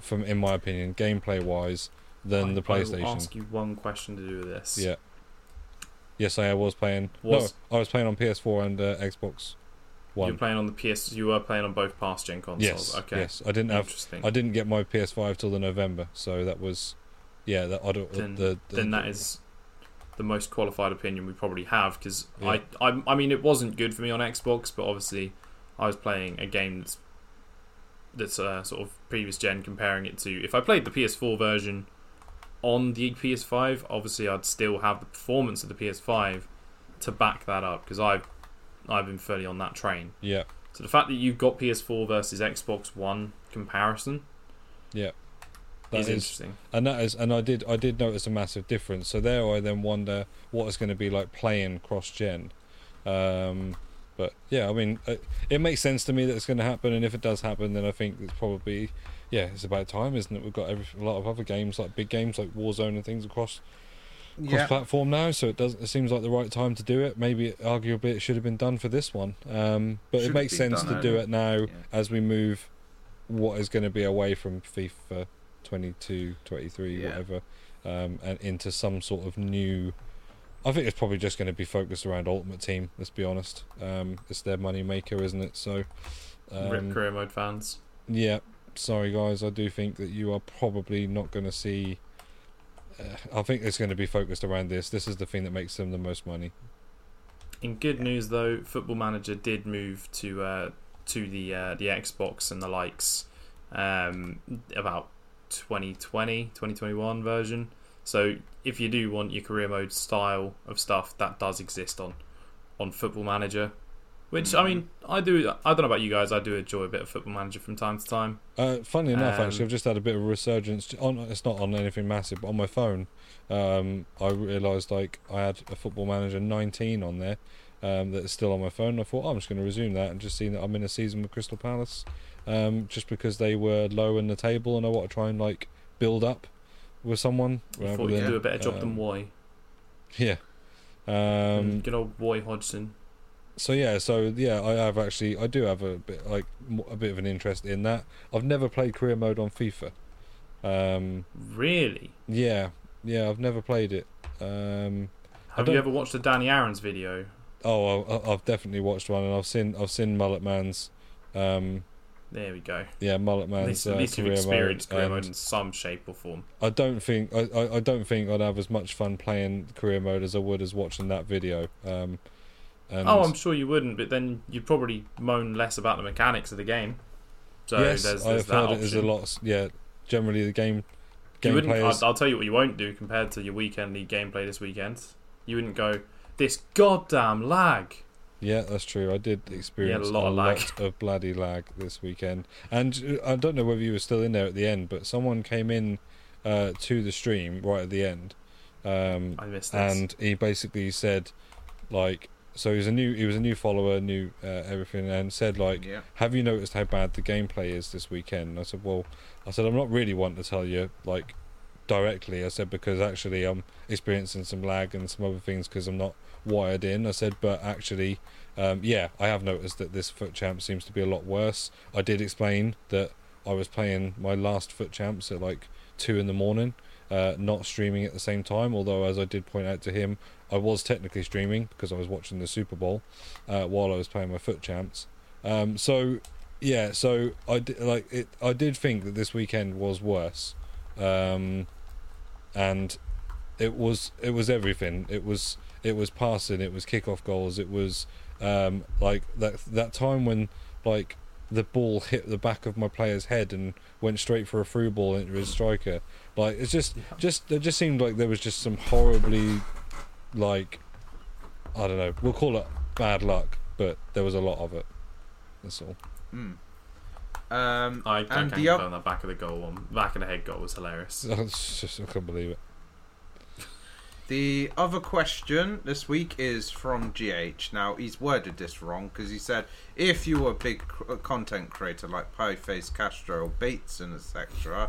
from in my opinion, gameplay-wise, than I, the PlayStation. I will ask you one question to do with this. Yeah. Yes, I was playing. Was, no, I was playing on P S four and uh, Xbox One. You were playing on the P S. You were playing on both past-gen consoles. Yes. Okay. Yes, I didn't have. I didn't get my P S five till the November, so that was, yeah. That I don't. Then, the, the, then that is the most qualified opinion we probably have because yeah. I, I, I mean, it wasn't good for me on Xbox, but obviously. I was playing a game that's that's uh, sort of previous gen, comparing it to... If I played the P S four version on the P S five, obviously I'd still have the performance of the P S five to back that up, because I've, I've been fully on that train. Yeah. So the fact that you've got P S four versus Xbox One comparison Yeah, that is, is interesting. And that is, and I did, I did notice a massive difference. So there, I then wonder what it's going to be like playing cross-gen. Um, but yeah, I mean, it, it makes sense to me that it's going to happen. And if it does happen, then I think it's probably, yeah, it's about time, isn't it? We've got every, a lot of other games, like big games like Warzone and things across. Cross-platform yeah. now, so it doesn't. It seems like the right time to do it. Maybe, arguably, it should have been done for this one, um, but should it makes sense to do it now yeah. as we move what is going to be away from FIFA twenty-two, twenty-three, yeah. whatever, um, and into some sort of new. I think it's probably just going to be focused around Ultimate Team. Let's be honest, um, it's their money maker, isn't it? So, um, rip career mode fans. Yeah, sorry guys, I do think that you are probably not going to see. I think it's going to be focused around this. This is the thing that makes them the most money. In good news, though, Football Manager did move to uh, to the uh, the Xbox and the likes um, about twenty twenty, twenty twenty-one version. So if you do want your career mode style of stuff, that does exist on on Football Manager. Which, I mean, I do. I don't know about you guys. I do enjoy a bit of Football Manager from time to time. Uh, funnily enough, um, actually, I've just had a bit of a resurgence. On, it's not on anything massive, but on my phone, um, I realised like I had a Football Manager nineteen on there um, that is still on my phone. And I thought, oh, I'm just going to resume that and just see that I'm in a season with Crystal Palace, um, just because they were low in the table and I want to try and like build up with someone. I thought you could do a better job um, than Woy. Yeah. Um, good old Woy Hodgson. So yeah, so yeah, I have actually, I do have a bit like a bit of an interest in that. I've never played career mode on FIFA. Um, really? Yeah, yeah, I've never played it. Um, have you ever watched a Danny Aaron's video? Oh, I, I've definitely watched one, and I've seen I've seen Mullet Man's. Um, there we go. Yeah, Mullet Man's. At least, uh, at least you've experienced career mode in some shape or form. I don't think I, I, I don't think I'd have as much fun playing career mode as I would as watching that video. Um, And oh, I'm sure you wouldn't, but then you'd probably moan less about the mechanics of the game. So yes, there's, there's I've that heard option. It is a lot. Yeah, generally the game. game you wouldn't. Players... I'll, I'll tell you what you won't do compared to your weekend league gameplay this weekend. You wouldn't go this goddamn lag. Yeah, that's true. I did experience yeah, a, lot, a of lag. lot of bloody lag this weekend, and I don't know whether you were still in there at the end, but someone came in uh, to the stream right at the end. Um, I missed this. And he basically said, like. So he's a new, he was a new follower, new uh, everything, and said like, yeah. "Have you noticed how bad the gameplay is this weekend?" And I said, "Well, I said I'm not really one to tell you like directly. I said because actually I'm experiencing some lag and some other things because I'm not wired in. I said, but actually, um, yeah, I have noticed that this Foot Champ seems to be a lot worse. I did explain that I was playing my last Foot Champs at like two in the morning." Uh, not streaming at the same time, although as I did point out to him, I was technically streaming because I was watching the Super Bowl uh, while I was playing my Foot Champs. Um, so yeah, so I did, like it. I did think that this weekend was worse, um, and it was it was everything. It was it was passing. It was kickoff goals. It was um, like that that time when like. The ball hit the back of my player's head and went straight for a through ball into his striker. Like it's just, yeah. just it just seemed like there was just some horribly, like, I don't know. We'll call it bad luck, but there was a lot of it. That's all. Mm. Um, I, I can't confirm up- that back of the goal one, back of the head goal was hilarious. Just, I couldn't believe it. The other question this week is from G H. Now, he's worded this wrong because he said, if you were a big content creator like Pieface, Castro, or Bates, and et cetera,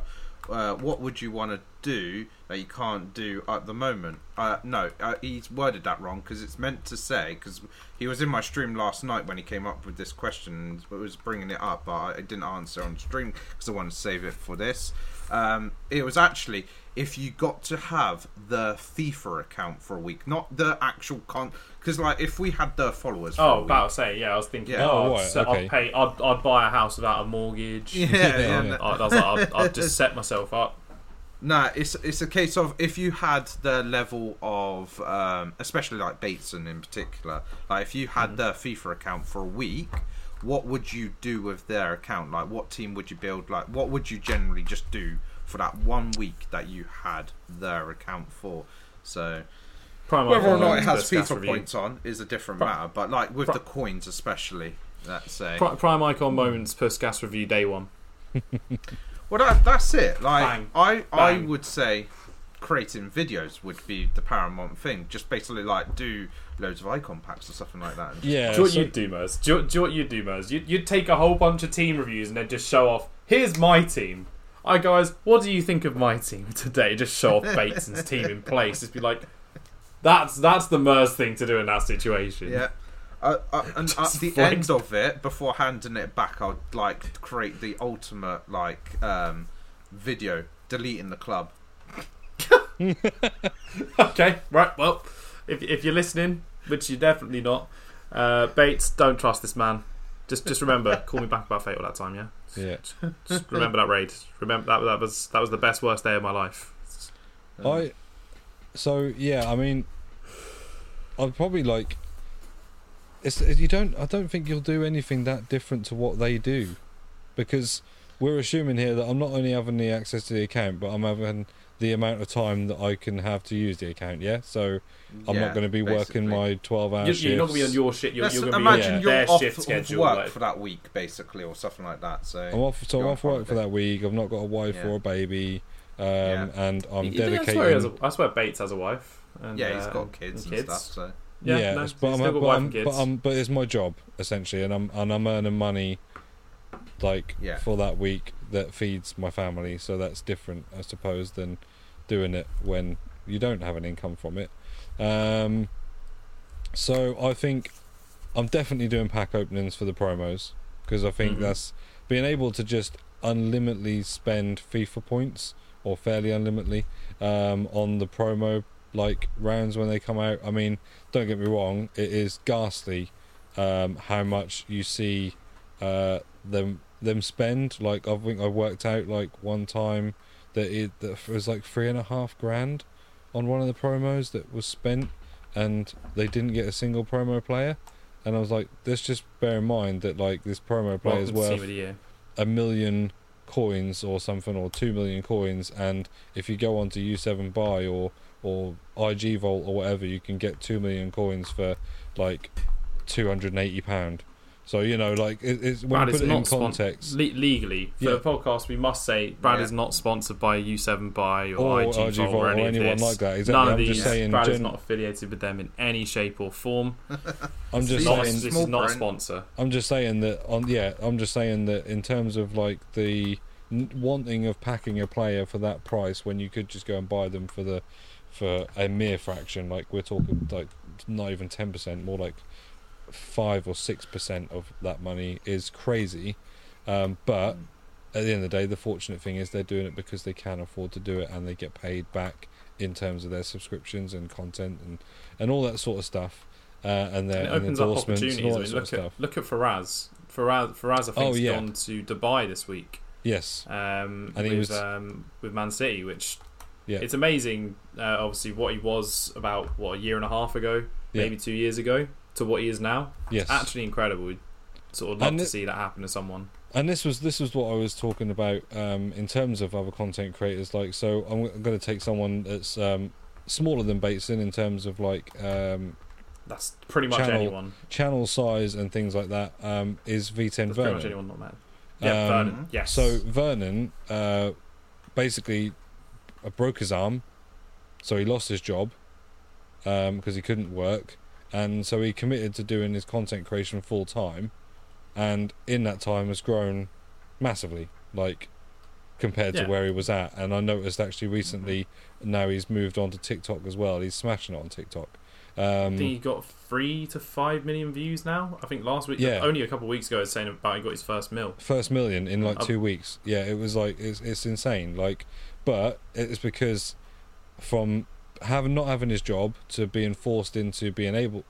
uh, what would you want to do that you can't do at the moment? Uh, no, uh, he's worded that wrong because it's meant to say, because he was in my stream last night when he came up with this question and was bringing it up, but I didn't answer on stream because I wanted to save it for this. Um, it was actually... if you got to have the FIFA account for a week, not the actual con, because like if we had the followers. For oh, a week, about to say yeah, I was thinking. Yeah. Oh, oh, I'd, right, set, okay. I'd pay. I'd, I'd buy a house without a mortgage. Yeah, yeah, yeah. I, I was like, I'd, I'd just set myself up. No, nah, it's it's a case of if you had the level of, um, especially like Bateson in particular, like if you had mm-hmm. the FIFA account for a week. What would you do with their account? Like, what team would you build? Like, what would you generally just do for that one week that you had their account for? So, Prime whether or not it has FIFA points on is a different Prime, matter. But like with Prime, the coins, especially, let's say Prime Icon moments per Scas review day one. Well, that, that's it. Like Bang. I, Bang. I would say, creating videos would be the paramount thing. Just basically like do loads of icon packs or something like that. And yeah. Do you what so- you'd do, Mers? Do you, do you what you'd do, Mers? You'd, you'd take a whole bunch of team reviews and then just show off. Here's my team. Hi guys, what do you think of my team today? Just show off Bateson's team in place. Just be like, that's that's the Mers thing to do in that situation. Yeah. Uh, uh, and at the end of it, before handing it back, I'd like create the ultimate like um, video deleting the club. Okay, right. Well, if if you're listening, which you're definitely not, uh, Bates, don't trust this man. Just just remember, call me back about Fate all that time. Yeah. Yeah. Just remember that raid. Remember that that was that was the best worst day of my life. Um, I. So yeah, I mean, I'd probably like. It's, you don't. I don't think you'll do anything that different to what they do, because we're assuming here that I'm not only having the access to the account, but I'm having the amount of time that I can have to use the account. Yeah, so I'm yeah, not going to be basically. working my twelve hour shifts. You're not going to be on your shit. You're, you're going to be on yeah. their shift schedule. Work like. For that week, basically, or something like that. So I'm off. So I'm off work for that week. I've not got a wife yeah. or a baby, um, yeah. and I'm dedicated. I, I swear, Bates has a wife. And, yeah, he's uh, got kids and, and kids. stuff. So. Yeah, yeah no, but, I'm, but, I'm, but, I'm, but it's my job essentially, and I'm and I'm earning money, like yeah. for that week that feeds my family. So that's different, I suppose, than doing it when you don't have an income from it. Um, so I think I'm definitely doing pack openings for the promos, because I think mm-hmm. that's being able to just unlimitedly spend FIFA points, or fairly unlimitedly, um, on the promo. Like rounds when they come out. I mean, don't get me wrong, it is ghastly um, how much you see uh, them them spend. Like I think I worked out like one time that it, that it was like three and a half grand on one of the promos that was spent, and they didn't get a single promo player. And I was like, let's just bear in mind that like this promo player is worth a million coins or something, or two million coins, and if you go on to U seven Buy or or I G Vault or whatever, you can get two million coins for like two hundred and eighty pounds. So you know, like it, it's when you put it in context spon- le- legally for yeah. the podcast, we must say Brad yeah. is not sponsored by U seven Buy or, or I G, I G Vault or, any or anyone of this. Like that. Exactly. None of I'm these. Just saying, Brad gen- is not affiliated with them in any shape or form. I'm just not, saying this is not a sponsor. I'm just saying that on yeah, I'm just saying that in terms of like the wanting of packing a player for that price when you could just go and buy them for the. For a mere fraction, like we're talking like not even ten percent, more like five or six percent of that money is crazy. Um, but at the end of the day, the fortunate thing is they're doing it because they can afford to do it, and they get paid back in terms of their subscriptions and content and, and all that sort of stuff. Uh, and their and it opens and endorsements up opportunities. And all that I mean, look, sort of at, look at Faraz. Faraz, Faraz I think, has oh, yeah. gone to Dubai this week. Yes. Um, and with, he was... um, with Man City, which. Yeah. It's amazing, uh, obviously, what he was about what a year and a half ago, yeah. maybe two years ago, to what he is now. Yes. It's actually incredible. We'd sort of love this, to see that happen to someone. And this was this was what I was talking about um, in terms of other content creators. Like, so I'm, I'm going to take someone that's um, smaller than Bateson in terms of like um, that's pretty much channel, anyone channel size and things like that. Um, is V ten that's Vernon? Pretty much anyone, not Matt. Yeah, um, Vernon. Yes. So Vernon, uh, basically. I broke his arm, so he lost his job because um, he couldn't work, and so he committed to doing his content creation full time, and in that time has grown massively, like compared yeah. to where he was at. And I noticed actually recently mm-hmm. now he's moved on to TikTok as well. He's smashing it on TikTok. Um, I think he got three to five million views now. I think last week, yeah. only a couple of weeks ago, I was saying about he got his first mil, first million in like two uh, weeks. Yeah, it was like it's it's insane. Like. But it's because from having not having his job to being forced into being able,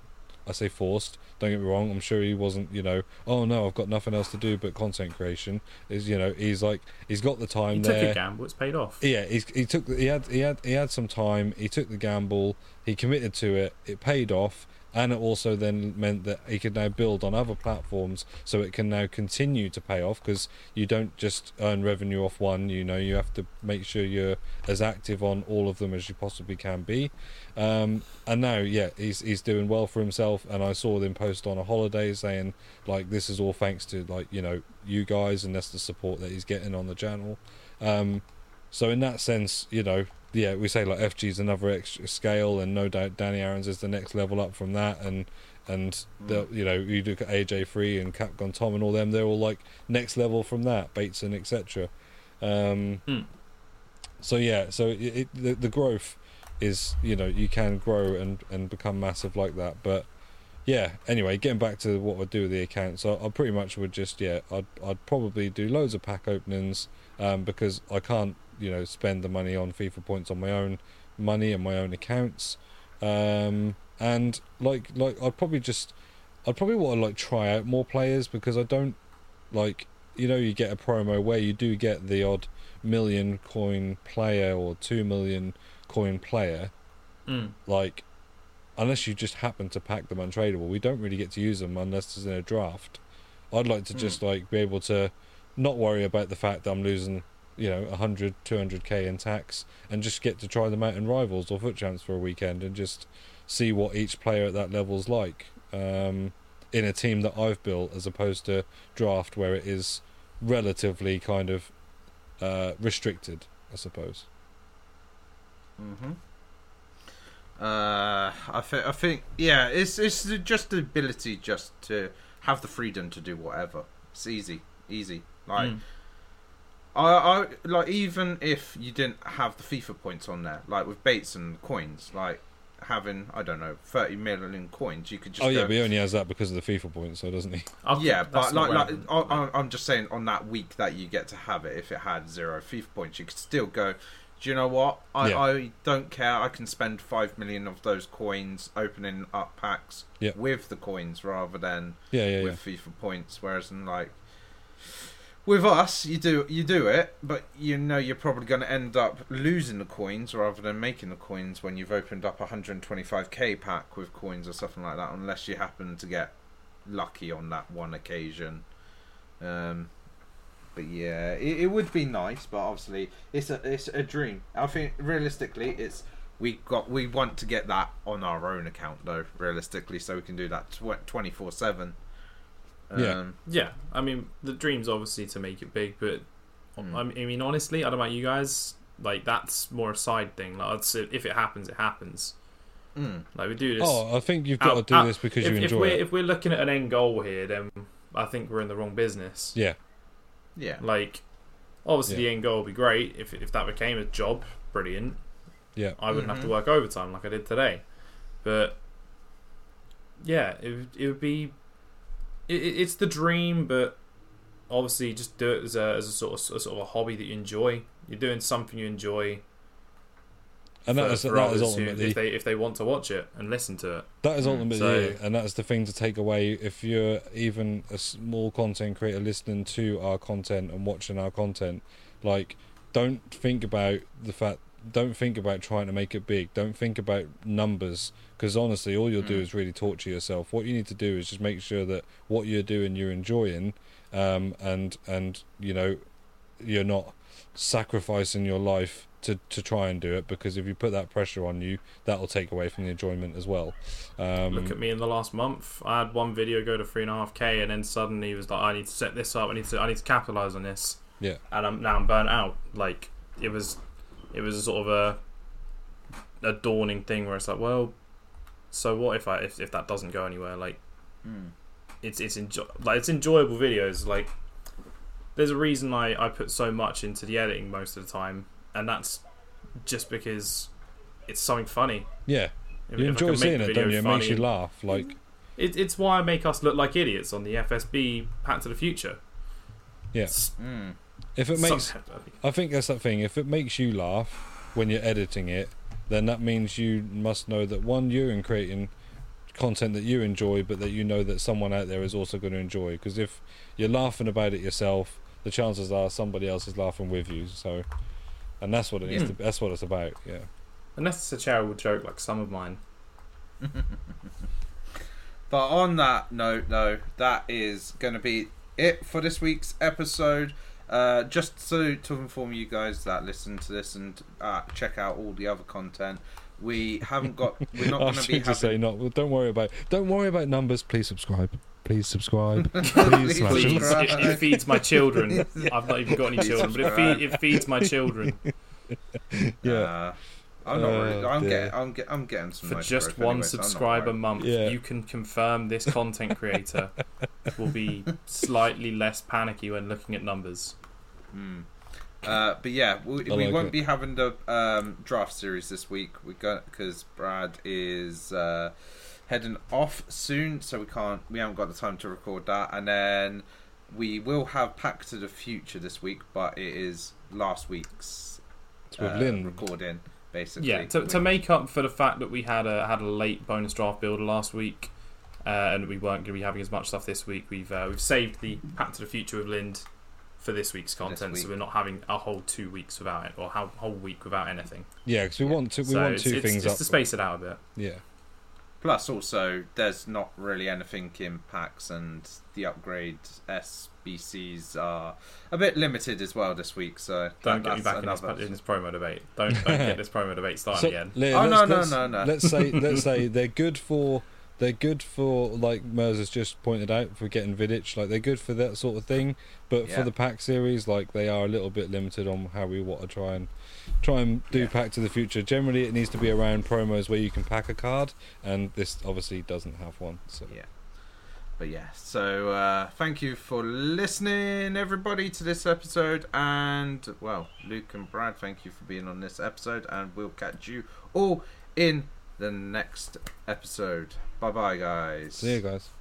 I say forced, don't get me wrong, I'm sure he wasn't, you know, oh no, I've got nothing else to do but content creation. Is you know, he's like, he's got the time there. He took a gamble, it's paid off. Yeah, he's, he took, he had, he had, he had some time, he took the gamble, he committed to it, it paid off, And it also then meant that he could now build on other platforms, so it can now continue to pay off, because you don't just earn revenue off one, you know, you have to make sure you're as active on all of them as you possibly can be. Um, and now, yeah, he's he's doing well for himself, and I saw them post on a holiday saying, like, this is all thanks to, like, you know, you guys, and that's the support that he's getting on the channel. Um, so in that sense, you know, yeah, we say like F G's another extra scale, and no doubt Danny Aarons is the next level up from that, and and the, you know, you look at A J three and Capcom Tom and all them, they're all like next level from that, Bateson, et cetera. Um, hmm. So yeah, so it, it, the the growth is, you know, you can grow and, and become massive like that, but yeah. Anyway, getting back to what I do with the account, so I pretty much would just yeah, I'd I'd probably do loads of pack openings, um, because I can't, you know, spend the money on FIFA points on my own money and my own accounts, um, and like like I'd probably just I'd probably want to like try out more players, because I don't, like, you know, you get a promo where you do get the odd million coin player or two million coin player, mm. like, unless you just happen to pack them untradeable, we don't really get to use them unless it's in a draft. I'd like to mm. just like be able to not worry about the fact that I'm losing, you know, one hundred, two hundred k in tax, and just get to try them out in Rivals or Foot Champs for a weekend and just see what each player at that level's like, um, in a team that I've built, as opposed to draft where it is relatively kind of uh, restricted, I suppose. Mm-hmm. Uh, I, th- I think, yeah, it's it's just the ability just to have the freedom to do whatever. It's easy, easy. Like, mm. I, I like, even if you didn't have the FIFA points on there, like with Bates and coins, like having, I don't know, thirty million coins, you could just. Oh yeah, go, but he only has that because of the FIFA points, so doesn't he? I'll, yeah, but like, like I, I, I'm just saying, on that week that you get to have it, if it had zero FIFA points, you could still go, do you know what? I, yeah. I don't care. I can spend five million of those coins opening up packs yeah. with the coins rather than yeah, yeah, with yeah. FIFA points. Whereas in like. With us, you do you do it, but you know you're probably going to end up losing the coins rather than making the coins when you've opened up a one hundred twenty-five k pack with coins or something like that, unless you happen to get lucky on that one occasion. Um, but yeah, it, it would be nice, but obviously it's a it's a dream. I think realistically, it's we got we want to get that on our own account though, realistically, so we can do that twenty-four seven. Yeah, um, yeah. I mean, the dream's obviously to make it big, but mm. I mean, honestly, I don't know about you guys. Like, that's more a side thing. Like, if it happens, it happens. Mm. Like, we do this. Oh, I think you've got out, to do out, this because if, you enjoy if we're, it. If we're looking at an end goal here, then I think we're in the wrong business. Yeah, yeah. Like, obviously, yeah. the end goal would be great if if that became a job. Brilliant. Yeah, I wouldn't mm-hmm. have to work overtime like I did today, but yeah, it it would be. It's the dream, but obviously just do it as a as a sort of a sort of a hobby that you enjoy. You're doing something you enjoy, and that for, is for that is ultimately who, if they if they want to watch it and listen to it. That is ultimately, so, yeah, and that's the thing to take away. If you're even a small content creator listening to our content and watching our content, like, don't think about the fact. Don't think about trying to make it big. Don't think about numbers, because honestly, all you'll mm. do is really torture yourself. What you need to do is just make sure that what you're doing, you're enjoying, um, and and you know, you're not sacrificing your life to, to try and do it. Because if you put that pressure on you, that will take away from the enjoyment as well. Um, Look at me in the last month. I had one video go to three and a half k, and then suddenly it was like, I need to set this up. I need to I need to capitalize on this. Yeah. And I'm now I'm burnt out. Like, it was. It was a sort of a, a dawning thing where it's like, well, so what if I if, if that doesn't go anywhere? Like, mm. it's it's enjoy like it's enjoyable videos. Like, there's a reason I, I put so much into the editing most of the time, and that's just because it's something funny. Yeah, if, you if enjoy seeing it, don't you? It makes you laugh. Like, it, it's why I make us look like idiots on the F S B Pack to the Future. Yes. Yeah. Mm. If it makes, I think that's that thing. If it makes you laugh when you're editing it, then that means you must know that one, you're in creating content that you enjoy, but that you know that someone out there is also going to enjoy. Because if you're laughing about it yourself, the chances are somebody else is laughing with you. So, and that's what it is. Mm. That's what it's about. Yeah. Unless it's a charitable joke, like some of mine. But on that note, though, that is going to be it for this week's episode. Uh, just so to inform you guys that listen to this and uh, check out all the other content. We haven't got. We're not going to be having. To say not. Well, don't worry about. Don't worry about numbers. Please subscribe. Please subscribe. Please, please it, it feeds my children. I've not even got any children, but it, feed, it feeds my children. Yeah, uh, I'm not. Uh, really, I'm getting. I'm, get, I'm getting some. For nice just one anyway, subscriber a month, yeah. You can confirm this content creator will be slightly less panicky when looking at numbers. Mm. Uh, but yeah, we, we like won't it. be having the um, draft series this week. We got because Brad is uh, heading off soon, so we can't. We haven't got the time to record that. And then we will have Pack to the Future this week, but it is last week's uh, with Lynn. recording, basically. Yeah, to, to make up for the fact that we had a had a late bonus draft builder last week, uh, and we weren't going to be having as much stuff this week. We've uh, we've saved the Pack to the Future with Lynn for this week's content, this week. So we're not having a whole two weeks without it, or a whole week without anything. Yeah, because we want to. We so want two it's, things it's up. Just to space it out a bit. Yeah. Plus, also, there's not really anything in packs, and the upgrade S B Cs are a bit limited as well this week. So don't get me back in this, in this promo debate. Don't, don't get this promo debate started so, again. Leah, oh no, no, no, no. Let's say let's say they're good for they're good for like Mers has just pointed out for getting Vidic. Like they're good for that sort of thing. But yeah. for the pack series, like they are a little bit limited on how we want to try and try and do yeah. Pack to the Future. Generally, it needs to be around promos where you can pack a card, and this obviously doesn't have one. So yeah, but yeah. So uh, thank you for listening, everybody, to this episode, and well, Luke and Brad, thank you for being on this episode, and we'll catch you all in the next episode. Bye bye, guys. See you guys.